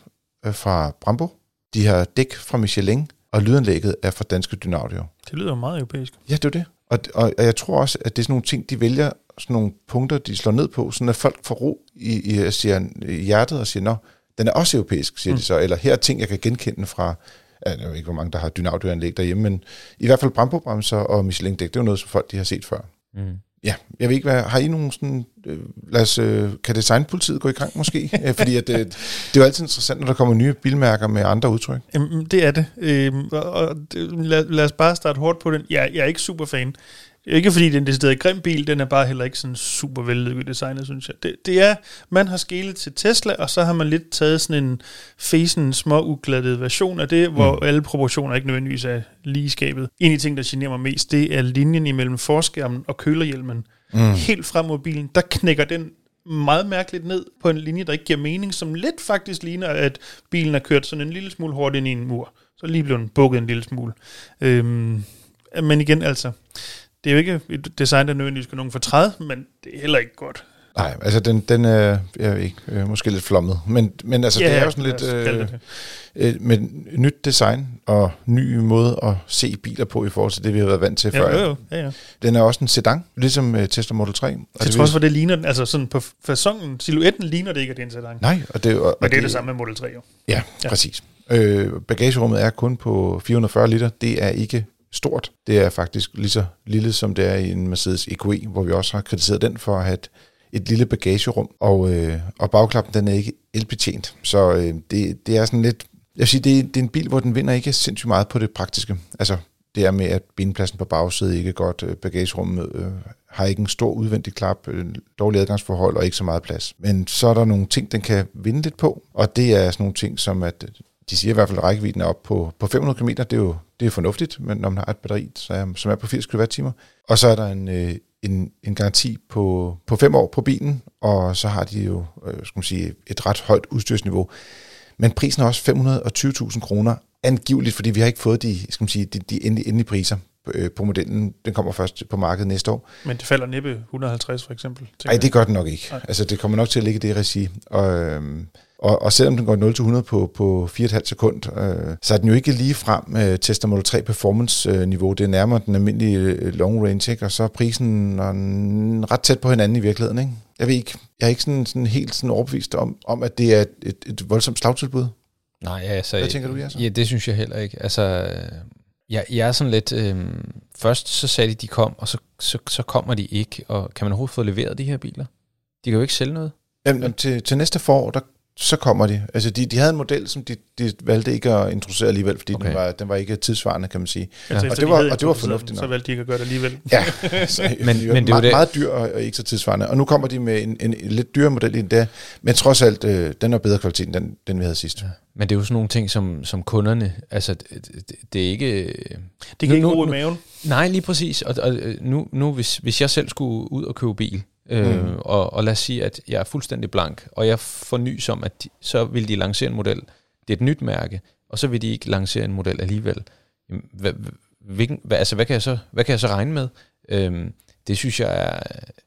fra Brembo, de har dæk fra Michelin, og lydanlægget er fra danske Dynaudio. Det lyder jo meget europæisk. Ja, det er det. Og jeg tror også, at det er sådan nogle ting, de vælger, sådan nogle punkter, de slår ned på, sådan at folk får ro i hjertet og siger, nå, den er også europæisk, siger de så, eller her er ting, jeg kan genkende fra, jeg ved ikke, hvor mange, der har Dynaudio-anlæg derhjemme, men i hvert fald Brembo-bremser og Michelin-dæk, det er jo noget, som folk de har set før. Ja, jeg ved ikke, hvad, har I nogen sådan, kan designpolitiet gå i gang måske? Fordi at, det er jo altid interessant, når der kommer nye bilmærker med andre udtryk. Det er det. Og lad os bare starte hårdt på den. Jeg er ikke super fan. Ikke fordi det er en decideret grim bil, den er bare heller ikke sådan super vellykket designet, synes jeg. Det er, man har skelet til Tesla, og så har man lidt taget sådan en fesen, små uglattet version af det, hvor alle proportioner ikke nødvendigvis er ligeskabet. En af de ting, der generer mig mest, det er linjen imellem forskærmen og kølerhjelmen. Helt frem mod bilen, der knækker den meget mærkeligt ned på en linje, der ikke giver mening, som lidt faktisk ligner, at bilen har kørt sådan en lille smule hårdt ind i en mur. Så lige blev den bukket en lille smule. Men igen altså, det er jo ikke et design, der nødvendigvis kan nogen fortræde, men det er heller ikke godt. Nej, altså den er ikke, måske lidt flommet, men altså ja, det er jo sådan lidt men nyt design og ny måde at se biler på i forhold til det, vi har været vant til før. Ja. Den er også en sedan, ligesom Tesla Model 3. Til trods for det ligner den, altså sådan på facongen, silhuetten ligner det ikke, at det er en sedan. Nej, og men det er det samme med Model 3 jo. Ja. Præcis. Bagagerummet er kun på 440 liter, det er ikke stort. Det er faktisk lige så lille, som det er i en Mercedes EQE, hvor vi også har kritiseret den for at have et lille bagagerum, og bagklappen, den er ikke elbetjent. Så det er sådan lidt, jeg vil sige, det er en bil, hvor den vinder ikke sindssygt meget på det praktiske. Altså det er med, at benpladsen på bagsædet ikke er godt, bagagerummet har ikke en stor udvendig klap, dårlig adgangsforhold og ikke så meget plads. Men så er der nogle ting, den kan vinde lidt på, og det er sådan nogle ting, som at de siger i hvert fald, at rækkevidden er op på 500 km. Det er fornuftigt, men når man har et batteri, som er på 80 kWh. Og så er der en garanti på 5 år på bilen, og så har de jo skal man sige, et ret højt udstyrsniveau. Men prisen er også 520.000 kroner, angiveligt, fordi vi har ikke fået de endelige priser på modellen. Den kommer først på markedet næste år. Men det falder næppe 150 for eksempel? Nej, det gør den nok ikke. Ej. Altså, det kommer nok til at ligge i det regi. Og selvom den går 0-100 på 4,5 sekund, så er den jo ikke lige frem Tesla Model 3 performance-niveau. Det er nærmere den almindelige long range, ikke? Og så er prisen ret tæt på hinanden i virkeligheden. Ikke? Jeg ved ikke, jeg er ikke sådan helt sådan overbevist om, at det er et voldsomt slagtilbud. Nej, altså, hvad tænker du, Yasser? Ja, det synes jeg heller ikke. Altså, jeg er sådan lidt... først så sagde de kom, og så kommer de ikke. Og kan man overhovedet få leveret de her biler? De kan jo ikke sælge noget. Jamen, til næste forår, så kommer de. Altså, de havde en model, som de valgte ikke at introducere alligevel, fordi okay. den var ikke tidsvarende, kan man sige. Ja. Altså, og det var fornuftigt. Så valgte de ikke at gøre det alligevel. Ja, så, men det var meget dyr og ikke så tidsvarende. Og nu kommer de med en lidt dyrere model end det, men trods alt, den er bedre kvalitet end den vi havde sidst. Ja. Men det er jo sådan nogle ting, som kunderne, altså, det er ikke... Det kan ikke gå i maven. Nej, lige præcis. Og nu hvis jeg selv skulle ud og købe bil, og lad os sige, at jeg er fuldstændig blank, og jeg får nys om, at så vil de lancere en model. Det er et nyt mærke, og så vil de ikke lancere en model alligevel. Hvad kan jeg så regne med? Det synes jeg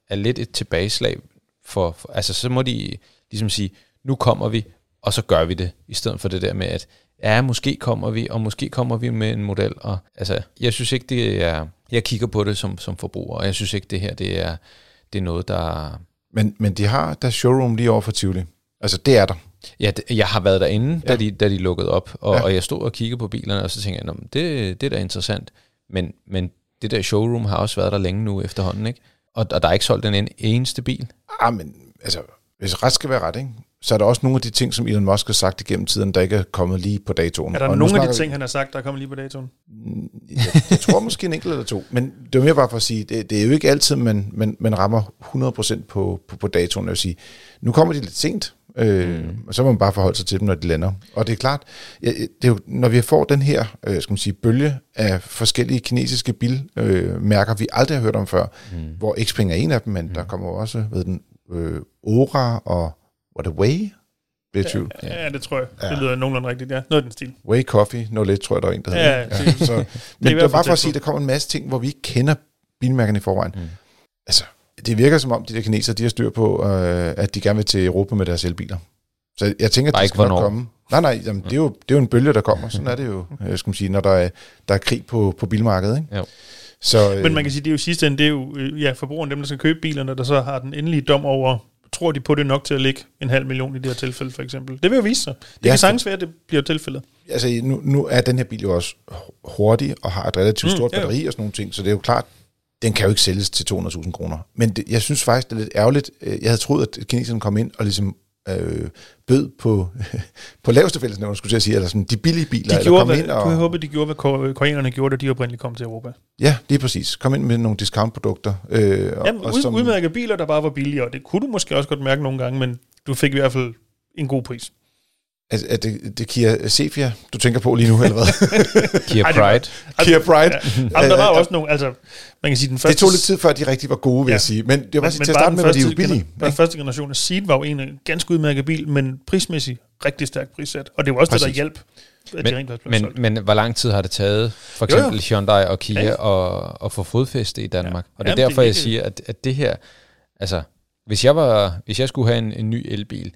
er lidt et tilbageslag. For altså, så må de ligesom sige, nu kommer vi, og så gør vi det, i stedet for det der med, at ja, måske kommer vi, og måske kommer vi med en model. Og, altså, jeg synes ikke, det er... Jeg kigger på det som forbruger, og jeg synes ikke, det her, det er noget, der... Men de har der showroom lige over for Tivoli. Altså, det er der. Ja, jeg har været derinde, ja. da de lukkede op, og jeg stod og kiggede på bilerne, og så tænkte jeg, det er da interessant. Men det der showroom har også været der længe nu efterhånden, ikke? Og der er ikke solgt en eneste bil. Ah, men altså, hvis ret skal være ret, ikke? Så er der også nogle af de ting, som Elon Musk har sagt igennem tiden, der ikke er kommet lige på datoen. Er der nogle af de ting, han har sagt, der er kommet lige på datoen? Jeg tror måske en enkelt eller to, men det er mere bare for at sige, det er jo ikke altid, man rammer 100% på datoen. Jeg vil sige, nu kommer de lidt sent, og så må man bare forholde sig til dem, når de lander. Og det er klart, det er jo, når vi får den her skal man sige, bølge af forskellige kinesiske bilmærker, vi aldrig har hørt om før, hvor XPeng er en af dem, men der kommer også den Aura og What a Way? Ja, det tror jeg. Ja. Det lyder nogenlunde rigtigt, ja. Noget af den stil. Way Coffee, noget lidt, tror jeg, der er en, der hedder. Ja. Så, men det er bare for at sige, at der kommer en masse ting, hvor vi ikke kender bilmærkerne i forvejen. Altså, det virker som om, de der kineser, de har styr på, at de gerne vil til Europa med deres elbiler. Så jeg tænker, at de skal nok komme. Nej, jamen, det er jo en bølge, der kommer. Sådan er det jo, skal man sige, når der er krig på bilmarkedet, ikke? Jo. Så, men man kan sige, det er jo sidste ende, det er jo forbrugeren, dem, der skal købe bilerne, der så har den endelige dom over... Tror de på det nok til at lægge 500.000 i det her tilfælde, for eksempel? Det vil jo vise sig. Det kan sagtens være, at det bliver tilfældet. Altså, nu er den her bil jo også hurtig, og har et relativt stort batteri og sådan nogle ting, så det er jo klart, den kan jo ikke sælges til 200.000 kroner. Men jeg synes faktisk, det er lidt ærgerligt. Jeg havde troet, at kineserne kom ind og ligesom bød på laveste fællesnævner, skulle jeg sige, eller sådan de billige biler. De gjorde, eller du havde håbet, de gjorde, hvad koreanerne gjorde, da de oprindeligt kom til Europa. Ja, det er præcis. Kom ind med nogle discountprodukter. Udmærkede biler, der bare var billige, og det kunne du måske også godt mærke nogle gange, men du fik i hvert fald en god pris. Er det Kia Cephia, du tænker på lige nu, eller hvad? Kia Pride. Kia Pride. Ja. Der var også nogle, altså, man kan sige, den første... Det tog lidt tid, før de rigtig var gode, vil jeg sige. Men det var bare til at starte med, at de var billige. Den første generation af Ceed var jo en ganske udmærket bil, men prismæssigt rigtig stærk prissæt. Og det var også præcis. Det, der hjalp. Men hvor lang tid har det taget, for eksempel Hyundai og Kia, at få fodfæste i Danmark? Ja. Og det er derfor, jeg siger, at det her... Altså, hvis jeg skulle have en ny elbil...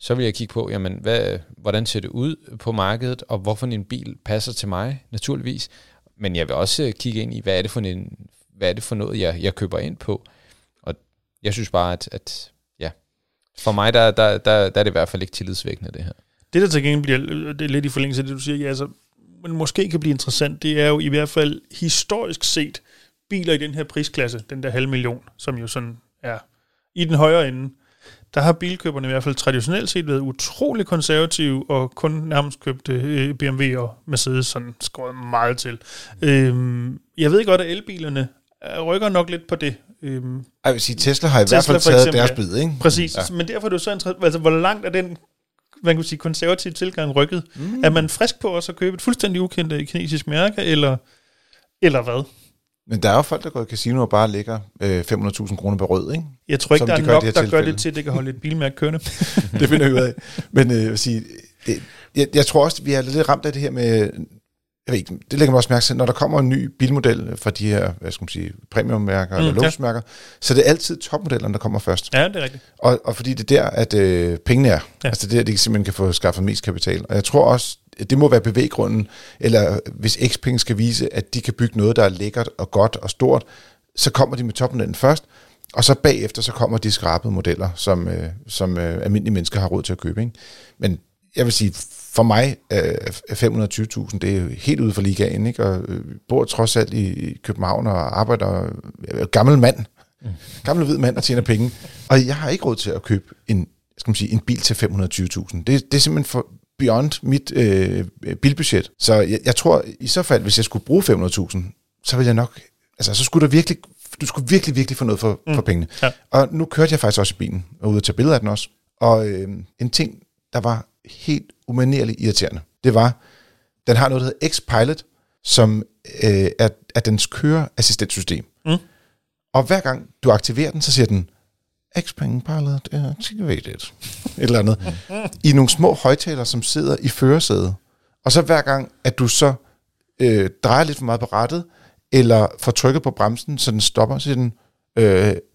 så vil jeg kigge på, jamen, hvordan ser det ud på markedet, og hvorfor en bil passer til mig, naturligvis. Men jeg vil også kigge ind i, hvad er det for noget, jeg køber ind på. Og jeg synes bare, at ja, for mig, der er det i hvert fald ikke tillidsvækkende, det her. Det, der til gengæld bliver, det er lidt i forlængelse af det, du siger, ja, altså, men måske kan blive interessant, det er jo i hvert fald historisk set, biler i den her prisklasse, den der 500.000, som jo sådan er i den højere ende, der har bilkøberne i hvert fald traditionelt set været utrolig konservative, og kun nærmest købte BMW og Mercedes sådan skåret meget til. Jeg ved godt, at elbilerne rykker nok lidt på det. Jeg vil sige, Tesla har i hvert fald taget deres bid, ikke? Præcis, men derfor er det jo så interessant, altså hvor langt er den, man kan sige, konservative tilgang rykket? Er man frisk på også at købe et fuldstændig ukendt kinesisk mærke, eller hvad? Men der er jo folk, der går i casino og bare lægger 500.000 kroner på rød, ikke? Jeg tror ikke, der gør det til, at det kan holde et bilmærke kørende. Det finder jeg ud af. Men jeg tror også, vi er lidt ramt af det her med... Jeg ved ikke, det lægger man også mærke til. Når der kommer en ny bilmodel fra de her, hvad skal man sige, premiummærker eller luksusmærker, så det er altid topmodellerne, der kommer først. Ja, det er rigtigt. Og fordi det er der, at pengene er. Ja. Altså det er der, de simpelthen kan få skaffet mest kapital. Og jeg tror også... Det må være bevæggrunden, eller hvis XPeng skal vise, at de kan bygge noget, der er lækkert og godt og stort, så kommer de med topmodellen først, og så bagefter så kommer de skrabede modeller, som almindelige mennesker har råd til at købe. Ikke? Men jeg vil sige, for mig 520.000, det er jo helt ude for ligaen, ikke? Og bor trods alt i København og arbejder, gammel mand, gammel hvid mand, der tjener penge, og jeg har ikke råd til at købe en bil til 520.000. Det er simpelthen for... beyond mit bilbudget. Så jeg tror, i så fald, hvis jeg skulle bruge 500.000, så ville jeg nok... Altså, så skulle du skulle virkelig få noget for pengene. Ja. Og nu kørte jeg faktisk også i bilen, og ude at tage billeder af den også. Og en ting, der var helt umanerligt irriterende, det var, den har noget, der hedder X-Pilot, som er dens køreassistentsystem. Mm. Og hver gang du aktiverer den, så siger den, XPeng P7 er activated. Et eller andet. I nogle små højtalere, som sidder i førersædet. Og så hver gang, at du så drejer lidt for meget på rattet, eller får trykket på bremsen, så den stopper, så siger den,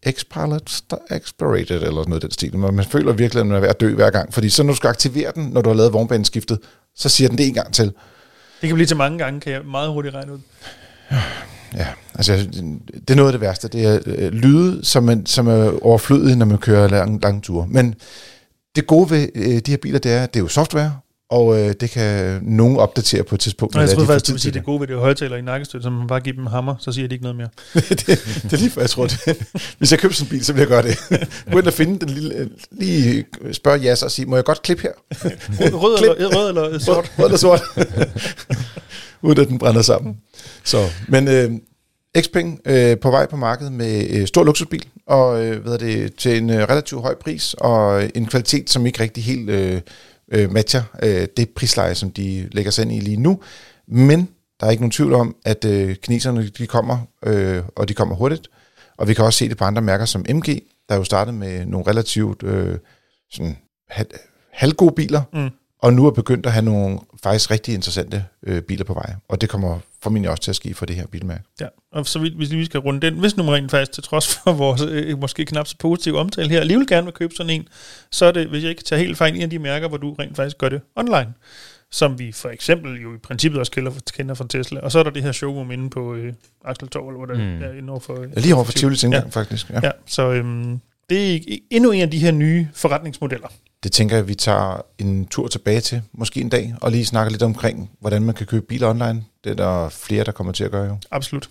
X-Pilot expirated, eller sådan noget den stil. Man føler virkelig, at man er ved at dø hver gang. Fordi så når du skal aktivere den, når du har lavet vognbaneskiftet, så siger den det en gang til. Det kan blive til mange gange, kan jeg meget hurtigt regne ud. Ja, altså det er noget af det værste. Det er lyde, som er overflødige, når man kører lange ture. Men det gode ved de her biler, det er jo software, og det kan nogen opdatere på et tidspunkt. Jeg tror faktisk, du vil sige, det gode ved det er højtaler i nakkestøt, så man bare giver dem hammer, så siger de ikke noget mere. det er lige for, jeg tror det. Hvis jeg køber sådan en bil, så vil jeg gøre det. Gå ind og finde den lille, lige spørge Yasser og sige, må jeg godt klippe her? Rød eller sort? Rød eller sort. Ud at den brænder sammen. Så, men XPeng på vej på markedet med stor luksusbil, og til en relativt høj pris, og en kvalitet, som ikke rigtig helt matcher det prisleje, som de lægger sig ind i lige nu. Men der er ikke nogen tvivl om, at kineserne de kommer, og de kommer hurtigt. Og vi kan også se det på andre mærker som MG, der jo startede med nogle relativt halvgode biler, og nu er begyndt at have nogle faktisk rigtig interessante biler på vej. Og det kommer formentlig også til at ske for det her bilmærke. Ja, og så hvis vi skal runde den, hvis nummer 1 faktisk til trods for vores måske knap så positive omtale her, alligevel gerne vil købe sådan en, så er det, hvis jeg ikke tager helt fejl, en af de mærker, hvor du rent faktisk gør det online. Som vi for eksempel jo i princippet også kender fra Tesla. Og så er der det her showroom inde på Axeltorv, eller hvor der er inde overfor... lige overfor Tivoli engang, faktisk. Ja, så det er endnu en af de her nye forretningsmodeller. Det tænker jeg, at vi tager en tur tilbage til, måske en dag, og lige snakker lidt omkring, hvordan man kan købe biler online. Det er der flere, der kommer til at gøre jo. Absolut.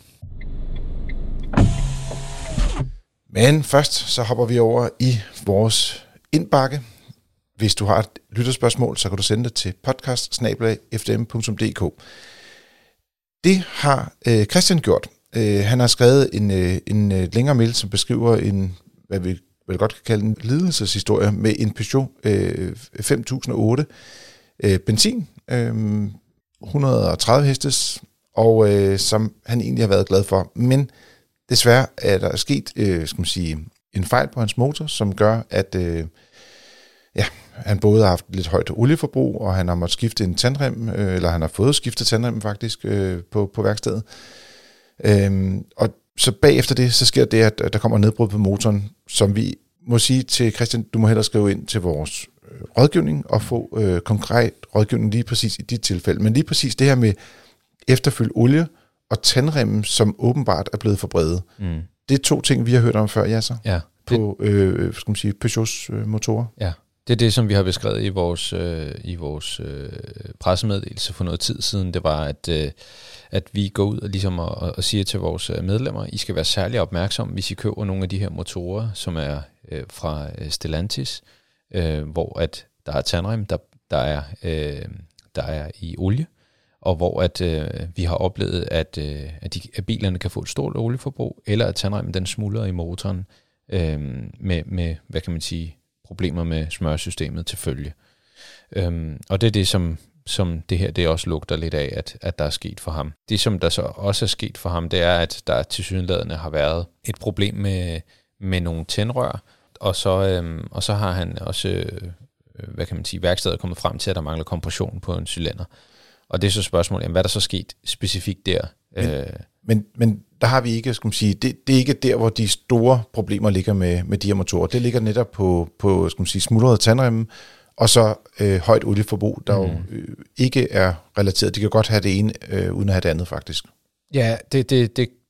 Men først så hopper vi over i vores indbakke. Hvis du har et lytterspørgsmål, så kan du sende det til podcast@fdm.dk. Det har Christian gjort. Han har skrevet en længere mail, som beskriver en, hvad vi vel godt kan kalde en lidelseshistorie, med en Peugeot 5008 benzin, 130 hestes, og som han egentlig har været glad for. Men desværre er der sket en fejl på hans motor, som gør, at han både har haft lidt højt olieforbrug, og han har måttet skifte en tandrem, eller han har fået skiftet tandrem faktisk på værkstedet. Og så bagefter det, så sker det, at der kommer nedbrud på motoren, som vi må sige til Christian, du må hellere skrive ind til vores rådgivning og få konkret rådgivning lige præcis i dit tilfælde. Men lige præcis det her med efterfyldt olie og tandremmen, som åbenbart er blevet forbredet. Mm. Det er to ting, vi har hørt om før, Yasser, på Peugeots motorer. Ja, det er det, som vi har beskrevet i vores, pressemeddelelse for noget tid siden. Det var, at vi går ud og, og siger til vores medlemmer, I skal være særlig opmærksomme, hvis I køber nogle af de her motorer, som er fra Stellantis, hvor at der er tandrem, der er i olie, og hvor at vi har oplevet, at bilerne kan få et stort olieforbrug, eller at tandremmen den smuldrer i motoren med hvad kan man sige, problemer med smørsystemet til følge. Og det er det, som det her det også lugter lidt af, at der er sket for ham. Det, som der så også er sket for ham, det er, at der tilsyneladende har været et problem med nogle tændrør, og så har han også, værkstedet er kommet frem til, at der mangler kompression på en cylinder. Og det er så spørgsmålet, hvad der så sket specifikt der? Men der har vi ikke, det er ikke der, hvor de store problemer ligger med de her motorer. Det ligger netop på smuldrede tandremme, og så højt olieforbrug, der jo ikke er relateret. De kan godt have det ene, uden at have det andet faktisk. Ja,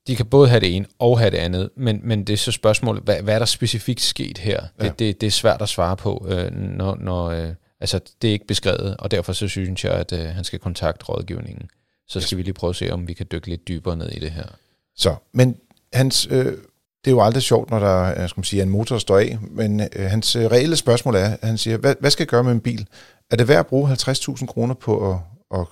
de kan både have det ene og have det andet, men det er så spørgsmålet, hvad er der specifikt sket her? Ja. Det er svært at svare på, altså, det er ikke beskrevet, og derfor så synes jeg, at han skal kontakte rådgivningen. Så skal vi lige prøve at se, om vi kan dykke lidt dybere ned i det her. Så, men hans, det er jo aldrig sjovt, når der er en motor, der står af, men hans reelle spørgsmål er, han siger, hvad skal jeg gøre med en bil? Er det værd at bruge 50.000 kroner på at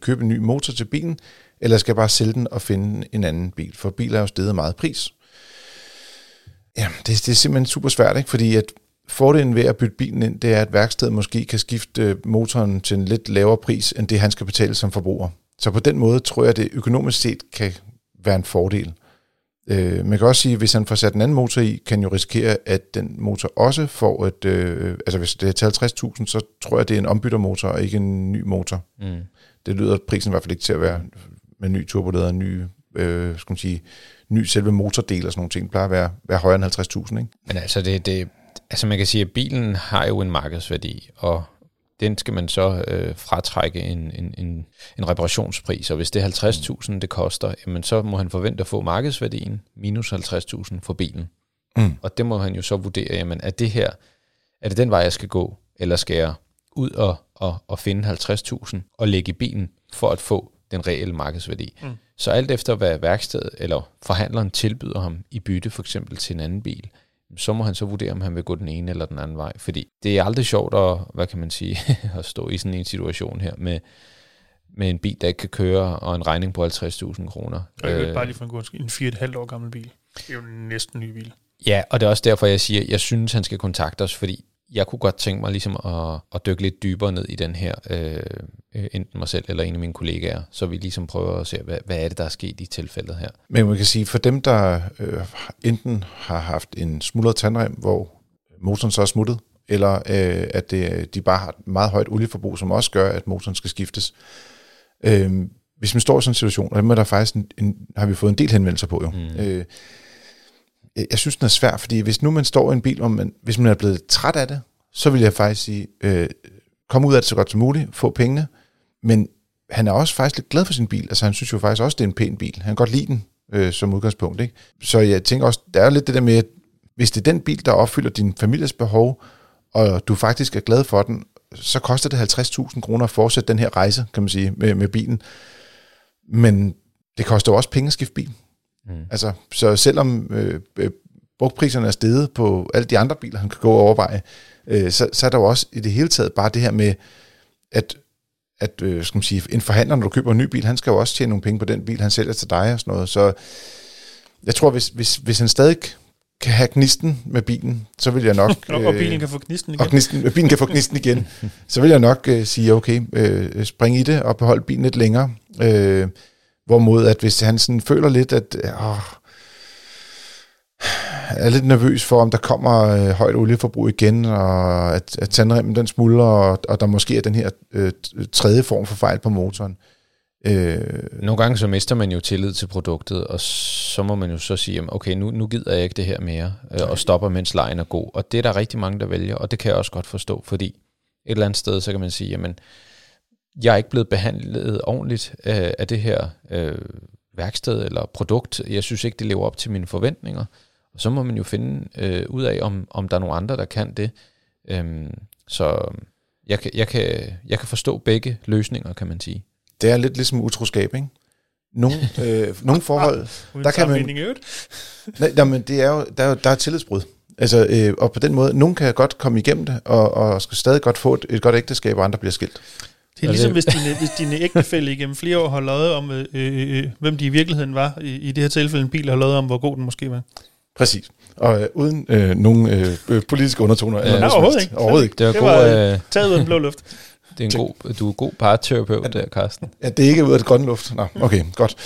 købe en ny motor til bilen, eller skal jeg bare sælge den og finde en anden bil? For biler er jo steget meget pris. Ja, det er simpelthen super svært, ikke? Fordi at fordelen ved at bytte bilen ind, det er, at værkstedet måske kan skifte motoren til en lidt lavere pris, end det han skal betale som forbruger. Så på den måde tror jeg, det økonomisk set kan være en fordel. Man kan også sige, at hvis han får sat en anden motor i, kan jo risikere, at den motor også får et... hvis det er til 50.000, så tror jeg, det er en ombyttermotor og ikke en ny motor. Mm. Det lyder prisen i hvert fald ikke til at være med ny turboleder, ny selve motordel og sådan nogle ting. Det plejer at være højere end 50.000, ikke? Men altså Altså man kan sige, at bilen har jo en markedsværdi, og den skal man så fratrække en reparationspris. Og hvis det er 50.000, det koster, jamen så må han forvente at få markedsværdien minus 50.000 for bilen. Mm. Og det må han jo så vurdere, jamen er det den vej, jeg skal gå, eller skal jeg ud og finde 50.000 og lægge i bilen for at få den reelle markedsværdi. Mm. Så alt efter, hvad værkstedet eller forhandleren tilbyder ham i bytte for eksempel til en anden bil, så må han så vurdere, om han vil gå den ene eller den anden vej. Fordi det er aldrig sjovt at, at stå i sådan en situation her med en bil, der ikke kan køre, og en regning på 50.000 kroner. Bare lige for en 4,5 år gammel bil. Det er jo næsten ny bil. Ja, og det er også derfor, jeg siger, at jeg synes, han skal kontakte os, fordi jeg kunne godt tænke mig at dykke lidt dybere ned i den her, enten mig selv eller en af mine kollegaer, så vi prøver at se, hvad er det, der er sket i tilfældet her. Men man kan sige, for dem, der enten har haft en smuldret tandrem, hvor motoren så er smuttet, eller at de bare har et meget højt olieforbrug, som også gør, at motoren skal skiftes. Hvis man står i sådan en situation, og der faktisk har vi fået en del henvendelser på jo, jeg synes, den er svær, fordi hvis nu man står i en bil, hvis man er blevet træt af det, så vil jeg faktisk sige, kom ud af det så godt som muligt, få pengene. Men han er også faktisk lidt glad for sin bil. Altså han synes jo faktisk også, det er en pæn bil. Han kan godt lide den som udgangspunkt, ikke? Så jeg tænker også, der er lidt det der med, at hvis det er den bil, der opfylder din families behov, og du faktisk er glad for den, så koster det 50.000 kroner at fortsætte den her rejse, kan man sige, med bilen. Men det koster jo også penge at skifte bil. Mm. Altså, så selvom brugtpriserne er steget på alle de andre biler, han kan gå og overveje, så er der jo også i det hele taget bare det her med, at skal man sige, en forhandler, når du køber en ny bil, han skal jo også tjene nogle penge på den bil, han sælger til dig og sådan noget. Så jeg tror, hvis han stadig kan have gnisten med bilen, så vil jeg nok... og bilen kan få gnisten igen. Bilen kan få gnisten igen. Så vil jeg nok sige, okay, spring i det og behold bilen lidt længere. Hvorimod, at hvis han sådan føler lidt, at... Jeg er lidt nervøs for, om der kommer højt olieforbrug igen, og at tandremmen den smuldrer, og der måske er den her tredje form for fejl på motoren. Nogle gange så mister man jo tillid til produktet, og så må man jo så sige, jamen, okay, nu gider jeg ikke det her mere, og stopper, mens lejen er god. Og det er der rigtig mange, der vælger, og det kan jeg også godt forstå, fordi et eller andet sted, så kan man sige, jamen, jeg er ikke blevet behandlet ordentligt af det her værksted eller produkt. Jeg synes ikke, det lever op til mine forventninger. Og så må man jo finde ud af, om der er nogle andre, der kan det. Så jeg kan forstå begge løsninger, kan man sige. Det er lidt ligesom utroskab, ikke? Nogle forhold... der kan man... Nej, men det er jo, der er tillidsbrud. Altså, og på den måde, nogen kan godt komme igennem det, og skal stadig godt få et godt ægteskab, og andre bliver skilt. Det er ligesom, hvis dine ægtefælle igennem flere år har løjet om, hvem de i virkeligheden var. I det her tilfælde en bil har løjet om, hvor god den måske var. Præcis. Og uden nogen politiske undertoner. Nej, overhovedet ikke. Det var taget ud af blå luft. Du er god parterapeut der, Carsten. Ja, det er ikke ud af det grønne luft. Nå, okay, godt.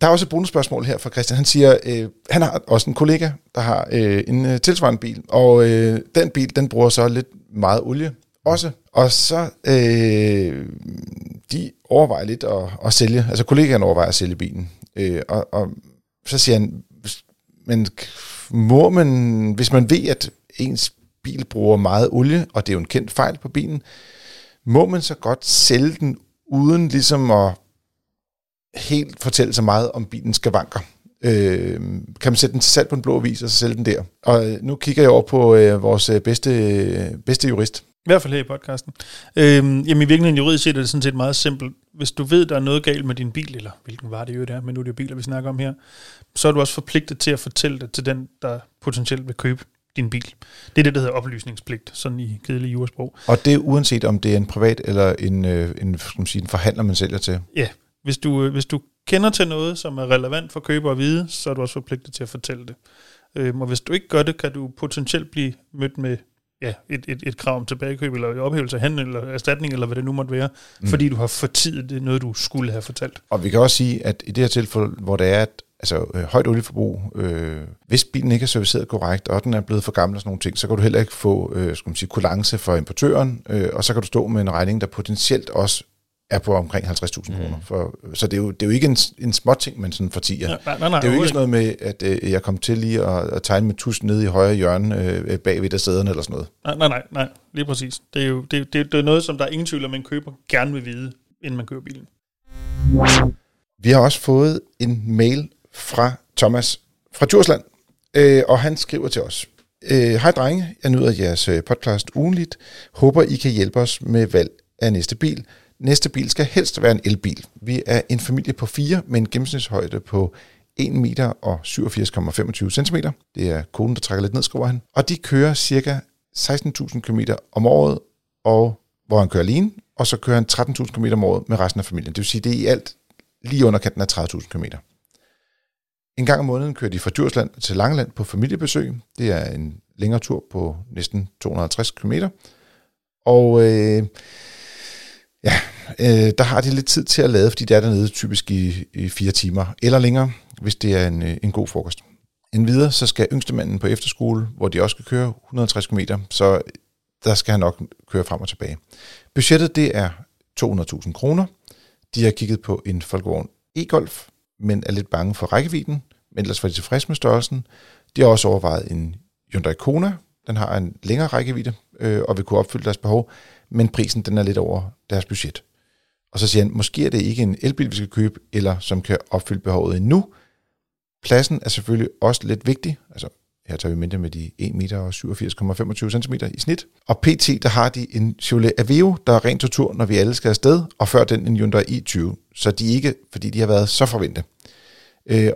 Der er også et bonusspørgsmål her fra Christian. Han siger, han har også en kollega, der har en tilsvarende bil, og den bil, den bruger så lidt meget olie også. Og så de overvejer lidt at sælge. Altså kollegaen overvejer at sælge bilen. Og så siger han, men må man, hvis man ved, at ens bil bruger meget olie, og det er jo en kendt fejl på bilen, må man så godt sælge den, uden ligesom at helt fortælle så meget om bilens skavanker? Kan man sætte den til salg på en blå avis, og så sælge den der? Og nu kigger jeg over på vores bedste jurist. I hvert fald her i podcasten. Jamen i virkeligheden juridisk set er det sådan set meget simpelt. Hvis du ved, der er noget galt med din bil, eller hvilken var det jo der, men nu er det jo biler, vi snakker om her, så er du også forpligtet til at fortælle det til den, der potentielt vil købe din bil. Det er det, der hedder oplysningspligt, sådan i kedelige jurasprog. Og det er uanset om det er en privat eller en forhandler, man sælger til? Ja, hvis du kender til noget, som er relevant for køber at vide, så er du også forpligtet til at fortælle det. Og hvis du ikke gør det, kan du potentielt blive mødt med et krav om tilbagekøb, eller ophævelse af handel, eller erstatning, eller hvad det nu måtte være, fordi du har fortidet det, noget du skulle have fortalt. Og vi kan også sige, at i det her tilfælde, hvor der er højt olieforbrug, hvis bilen ikke er serviceret korrekt, og den er blevet for gammel og sådan nogle ting, så kan du heller ikke få kulance for importøren, og så kan du stå med en regning, der potentielt også er på omkring 50.000 kroner. Så det er jo ikke en småting, man sådan fortiger. Nej, det er jo ikke sådan noget med, at jeg kom til lige at tegne med tusch nede i højre hjørne bagved der sæderne eller sådan noget. Nej, lige præcis. Det er jo det er noget, som der er ingen tvivl om, man køber gerne vil vide, inden man køber bilen. Vi har også fået en mail fra Thomas fra Djursland, og han skriver til os. Hej drenge, jeg nyder jeres podcast ugenligt. Håber, I kan hjælpe os med valg af næste bil. Næste bil skal helst være en elbil. Vi er en familie på 4 med en gennemsnitshøjde på 1 meter og 87,25 centimeter. Det er konen, der trækker lidt ned, skriver han. Og de kører ca. 16.000 km om året, og hvor han kører alene, og så kører han 13.000 km om året med resten af familien. Det vil sige, det er i alt lige under kanten af 30.000 km. En gang om måneden kører de fra Djursland til Langeland på familiebesøg. Det er en længere tur på næsten 250 km. Og... der har de lidt tid til at lade, fordi det er dernede typisk i 4 timer eller længere, hvis det er en god frokost. Endvidere så skal yngstemanden på efterskole, hvor de også skal køre 160 km, så der skal han nok køre frem og tilbage. Budgettet det er 200.000 kroner. De har kigget på en Volkswagen e-Golf, men er lidt bange for rækkevidden, men ellers var de tilfredse med størrelsen. De har også overvejet en Hyundai Kona. Den har en længere rækkevidde og vil kunne opfylde deres behov, men prisen den er lidt over deres budget. Og så siger han, måske er det ikke en elbil, vi skal købe, eller som kan opfylde behovet endnu. Pladsen er selvfølgelig også lidt vigtig. Altså, her tager vi mindre med de 1 meter og 87,25 cm i snit. Og pt. Der har de en Chevrolet Aveo, der er ren tortur, når vi alle skal afsted, og før den en Hyundai i20. Så de ikke, fordi de har været så forvente.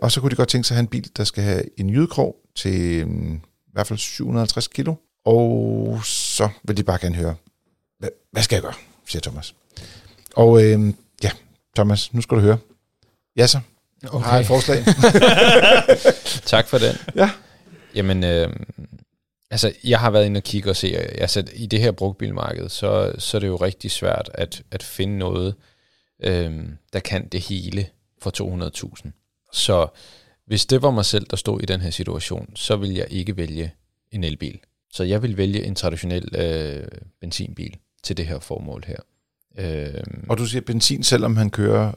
Og så kunne de godt tænke sig at have en bil, der skal have en jydekrog til i hvert fald 750 kilo. Og så vil de bare gerne høre, hvad skal jeg gøre, siger Thomas. Og ja, Thomas, nu skal du høre. Ja så, okay. Har jeg et forslag? Tak for den. Ja. Jamen, altså jeg har været inde og kigge og se, altså i det her brugtbilmarked, så er det jo rigtig svært at finde noget, der kan det hele for 200.000. Så hvis det var mig selv, der stod i den her situation, så ville jeg ikke vælge en elbil. Så jeg vil vælge en traditionel benzinbil til det her formål her. Og du siger benzin, selvom han kører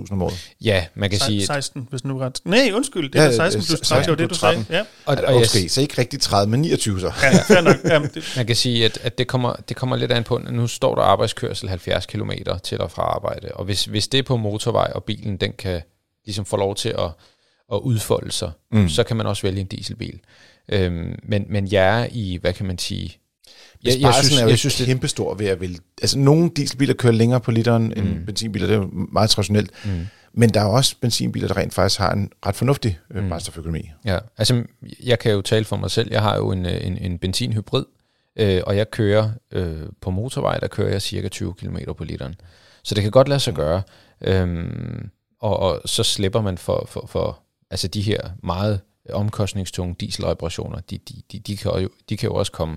30.000 om året? Ja, man kan sige... 16, hvis nu ret... Nej, undskyld, det er 16 plus 30, det var det, du sagde. Ja. Og okay, så ikke rigtig 30, men 29 så. Ja, fair nok. Jamen, det. Man kan sige, at det kommer lidt an på, nu står der arbejdskørsel 70 km til og fra arbejde, og hvis det er på motorvej, og bilen den kan ligesom få lov til at udfolde sig, så kan man også vælge en dieselbil. Men jeg er i, hvad kan man sige... Jeg synes, det er kæmpestor ved at vælge. Altså, nogle dieselbiler kører længere på literen end benzinbiler, det er meget traditionelt. Men der er også benzinbiler, der rent faktisk har en ret fornuftig brændstoføkonomi. Ja, altså, jeg kan jo tale for mig selv. Jeg har jo en benzinhybrid, og jeg kører på motorvej, der kører jeg cirka 20 km på literen. Så det kan godt lade sig gøre. Og så slipper man for altså de her meget omkostningstunge dieselreparationer. De kan jo også komme...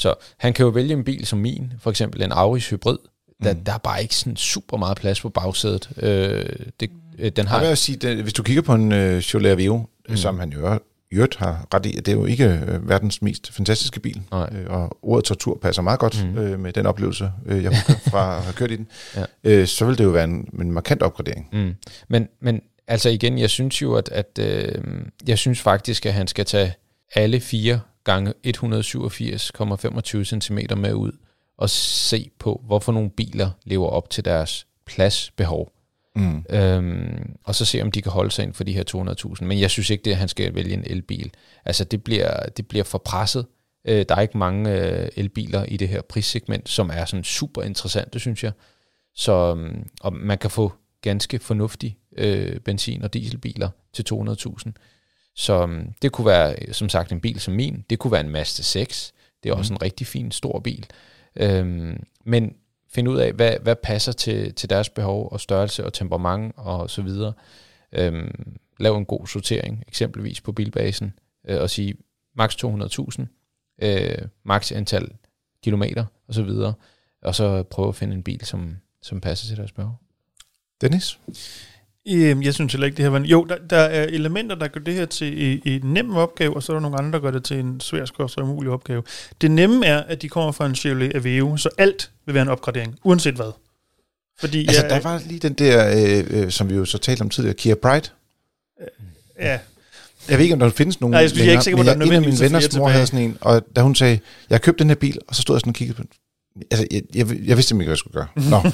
Så han kan jo vælge en bil som min, for eksempel en Auris hybrid. Der er bare ikke sådan super meget plads på bagsædet. Den har... Jeg vil jo sige, at hvis du kigger på en Chevrolet Aveo, som han jo øvrigt har ret i, det er jo ikke verdens mest fantastiske bil. Og ordet tortur passer meget godt med den oplevelse, jeg husker fra at have kørt i den. Ja. Så vil det jo være en markant opgradering. Men altså igen, jeg synes jo, at jeg synes faktisk, at han skal tage alle 4 gange 187,25 centimeter med ud og se på, hvorfor nogle biler lever op til deres pladsbehov. Og så se, om de kan holde sig ind for de her 200.000. Men jeg synes ikke, det er, at han skal vælge en elbil. Altså, det bliver for presset. Der er ikke mange elbiler i det her prissegment, som er sådan super interessante, synes jeg. Så og man kan få ganske fornuftige benzin- og dieselbiler til 200.000. Så det kunne være, som sagt, en bil som min. Det kunne være en Mazda 6. Det er også en rigtig fin, stor bil. Men find ud af, hvad passer til deres behov og størrelse og temperament og så videre. Lav en god sortering, eksempelvis på bilbasen, og sige maks 200.000, maks antal kilometer og så videre. Og så prøve at finde en bil, som passer til deres behov. Dennis? Jeg synes heller ikke, det her var... Jo, der er elementer, der gør det her til en nem opgave, og så er der nogle andre, der gør det til en svær og umulig opgave. Det nemme er, at de kommer fra en Chevrolet Aveo, så alt vil være en opgradering, uanset hvad. Fordi altså, der var lige den der, som vi jo så talte om tidligere, Kia Pride. Ja. Jeg ved ikke, om der findes nogen... Nej, jeg er ikke sikker på, der er en af mine venners mor havde sådan en, og da hun sagde, jeg købte den her bil, og så stod jeg sådan og kiggede på den. Altså, jeg vidste ikke, hvad jeg skulle gøre. Nå,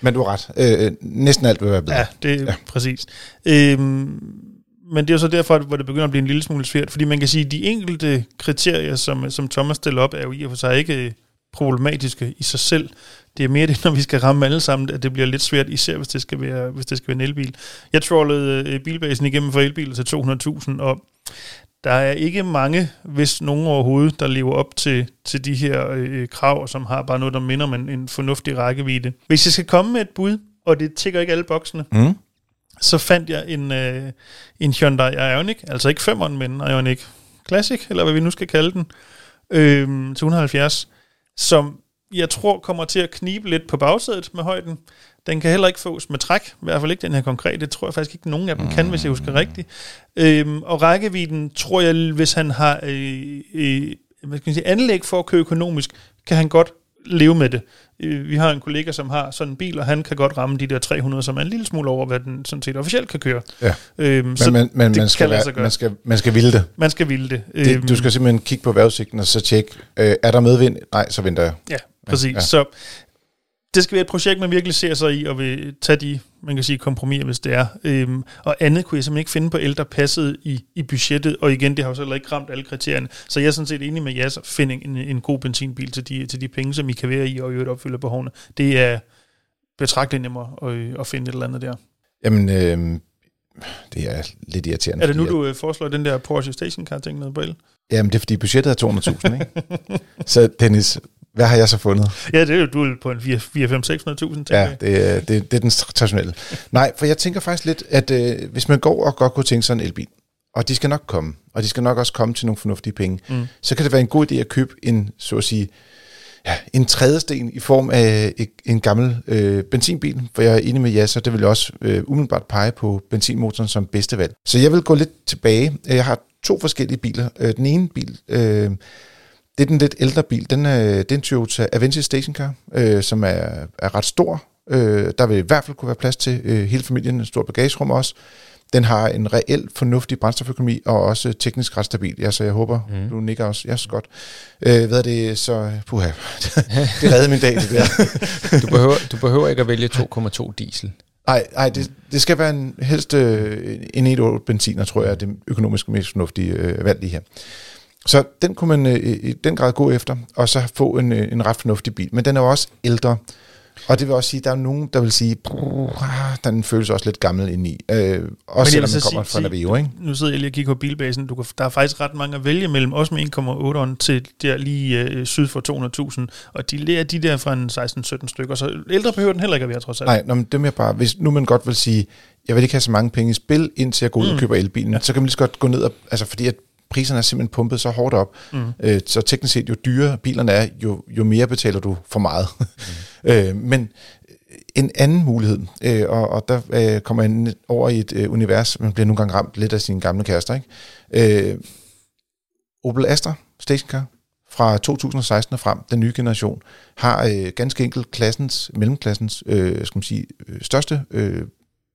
men du har ret. Næsten alt vil være bedre. Ja, det er præcis. Men det er jo så derfor, hvor det begynder at blive en lille smule svært, fordi man kan sige, at de enkelte kriterier, som Thomas stiller op, er jo i og for sig ikke problematiske i sig selv. Det er mere det, når vi skal ramme alle sammen, at det bliver lidt svært, især hvis det skal være en elbil. Jeg trollede bilbasen igennem for elbiler til 200.000, og der er ikke mange, hvis nogen overhovedet, der lever op til de her krav, som har bare noget, der minder om en fornuftig rækkevidde. Hvis jeg skal komme med et bud, og det tækker ikke alle boksene, så fandt jeg en Hyundai Ioniq, altså ikke 5'eren, men Ioniq Classic, eller hvad vi nu skal kalde den, til 170, som jeg tror kommer til at knibe lidt på bagsædet med højden. Den kan heller ikke fås med træk, i hvert fald ikke den her konkrete. Det tror jeg faktisk ikke, nogen af dem kan, hvis jeg husker rigtigt. Og rækkevidden, tror jeg, hvis han har anlæg for at køre økonomisk, kan han godt leve med det. Vi har en kollega, som har sådan en bil, og han kan godt ramme de der 300, som er en lille smule over, hvad den sådan set officielt kan køre. Ja. Man skal ville det. Man skal ville det. Du skal simpelthen kigge på vejrudsigten og så tjekke, er der medvind? Nej, så venter jeg. Ja, præcis. Ja. Så det skal være et projekt, man virkelig ser sig i, og vil tage de, man kan sige, kompromiser, hvis det er. Og andet kunne jeg simpelthen ikke finde på el, der passede i budgettet, og igen, det har jo så ikke ramt alle kriterierne. Så jeg er sådan set enig med jer, så find en god benzinbil til de penge, som I kan være i, og i øvrigt opfylde behovene. Det er betragteligt nemmere at finde et eller andet der. Jamen, Det er lidt irriterende. Er det nu, du foreslår den der Porsche Station-car-ting nede på el? Jamen, det er, fordi budgettet er 200.000, ikke? Så Dennis, hvad har jeg så fundet? Ja, det er jo du på en 4-5-600.000. Ja, det er den traditionelle. Nej, for jeg tænker faktisk lidt, at hvis man går og godt kunne tænke sig en elbil, og de skal nok komme, og de skal nok også komme til nogle fornuftige penge, så kan det være en god idé at købe en, så at sige, en trædesten i form af en gammel benzinbil, for jeg er enig med Yasser, det vil også umiddelbart pege på benzinmotoren som bedste valg. Så jeg vil gå lidt tilbage. Jeg har to forskellige biler. Den ene bil, det er den lidt ældre bil, det er en Toyota Avensis stationcar, som er ret stor. Der vil i hvert fald kunne være plads til hele familien, en stor bagagerum også. Den har en reel fornuftig brændstoføkonomi og også teknisk ret stabil. Ja, så jeg håber, du nikker også. Ja, så godt. Hvad er det så? Puha. Det redde min dag, det der. Du behøver ikke at vælge 2,2 diesel. Nej, det skal være en, helst en 1,8 benziner, tror jeg, er det økonomisk mest fornuftige valg lige her. Så den kunne man i den grad gå efter, og så få en ret fornuftig bil. Men den er jo også ældre. Og det vil også sige, at der er nogen, der vil sige, den føles også lidt gammel indeni. Også selvom man kommer fra en Aveo, ikke? Nu sidder jeg lige og kigger på bilbasen. Der er faktisk ret mange at vælge mellem, også med 1,8'eren til der lige syd for 200.000. Og de lærer de der fra en 16-17 stykker, så ældre behøver den heller ikke at være, trods alt. Nej, men dem er bare, hvis nu man godt vil sige, jeg vil ikke have så mange penge i spil, indtil jeg går ud og køber elbilen, så kan man lige så godt gå ned og, altså fordi at priserne er simpelthen pumpet så hårdt op, så teknisk set, jo dyrere bilerne er, jo mere betaler du for meget. Men en anden mulighed, og der kommer jeg over i et univers, man bliver nogle gange ramt lidt af sine gamle kærester, ikke? Opel Astra stationcar fra 2016 og frem, den nye generation, har ganske enkelt mellemklassens skal man sige, største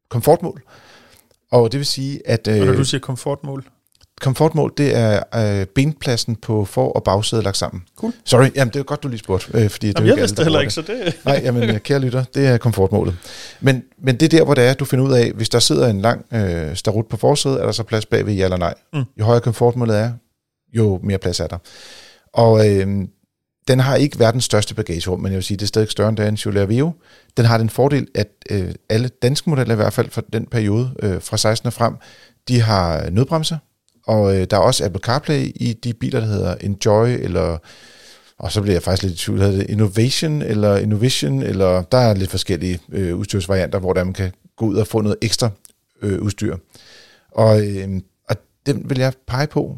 komfortmål. Og det vil sige, at... Når du siger komfortmål? Komfortmål, det er benpladsen på for- og bagsædet lagt sammen. Cool. Sorry, jamen det er godt, du lige spurgte. Jeg vidste det heller ikke, så det... Nej, jamen kære lytter, det er komfortmålet. Men det er der, hvor det er, du finder ud af, hvis der sidder en lang starut på forsædet, er der så plads bagved, ja eller nej? Jo højere komfortmålet er, jo mere plads er der. Og den har ikke verdens største bagagerum, men jeg vil sige, det er stadig større end der er en Chevrolet Aveo. Den har den fordel, at alle danske modeller, i hvert fald fra den periode, fra 16 og frem, de har nødbremser. Og der er også Apple CarPlay i de biler, der hedder Enjoy, eller, og så bliver jeg faktisk lidt i tvivl, hedder det Innovation, eller Innovation, eller der er lidt forskellige udstyrsvarianter, hvor der man kan gå ud og få noget ekstra udstyr. Og den vil jeg pege på,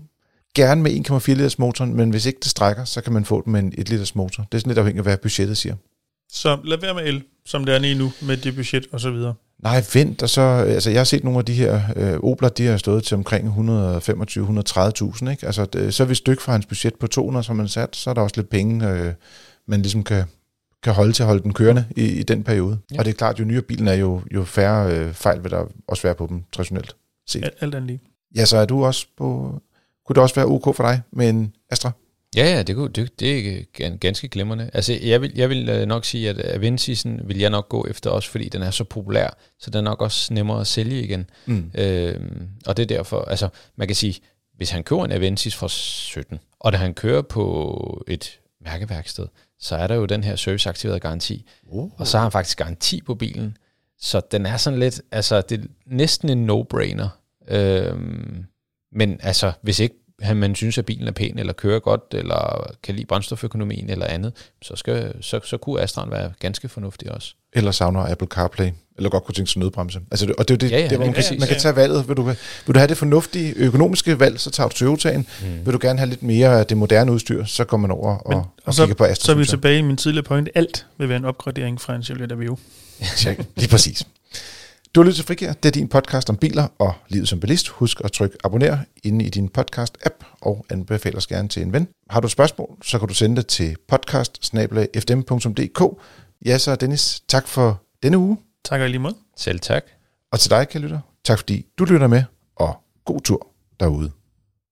gerne med 1,4 liters motoren, men hvis ikke det strækker, så kan man få den med en 1 liters motor. Det er sådan lidt afhængigt af, hvad budgettet siger. Så lad være med el, som det er lige nu, med det budget og så videre. Nej, vent, og så, altså jeg har set nogle af de her Opler, de har stået til omkring 125-130.000, ikke? Altså, så er vi et stykke fra hans budget på 200, som man sat, så er der også lidt penge, man ligesom kan holde til at holde den kørende i den periode. Ja. Og det er klart, jo nyere bilen er, jo færre fejl vil der også være på dem, traditionelt set. Alt andet lige. Ja, så er du også på, kunne det også være OK for dig med en Astra? Ja, det er ganske glimrende. Altså, jeg vil nok sige, at Avensisen vil jeg nok gå efter også, fordi den er så populær, så den er nok også nemmere at sælge igen. Og det er derfor, altså, man kan sige, hvis han køber en Avensis fra 17, og da han kører på et mærkeværksted, så er der jo den her serviceaktiverede garanti. Og så har han faktisk garanti på bilen, så den er sådan lidt, altså, det er næsten en no-brainer. Men altså, hvis ikke man synes, at bilen er pæn, eller kører godt, eller kan lide brændstoføkonomien, eller andet, så kunne Astraen være ganske fornuftig også. Eller savner Apple CarPlay, eller godt kunne tænke sig nødbremse. Altså, og det er det, ja, hvor man kan tage valget. Vil du have det fornuftige økonomiske valg, så tager du Toyota'en. Vil du gerne have lidt mere af det moderne udstyr, så går man over og kigger på Astra. Så er vi tilbage i min tidligere point. Alt vil være en opgradering fra en Chevrolet Aveo. Ja, lige præcis. Du har lyttet til Frikær. Det er din podcast om biler og livet som bilist. Husk at trykke abonner inde i din podcast-app og anbefale os gerne til en ven. Har du spørgsmål, så kan du sende det til podcast@fdm.dk. Ja, så Dennis, tak for denne uge. Tak og lige måde. Selv tak. Og til dig, kære lytter. Tak fordi du lytter med, og god tur derude.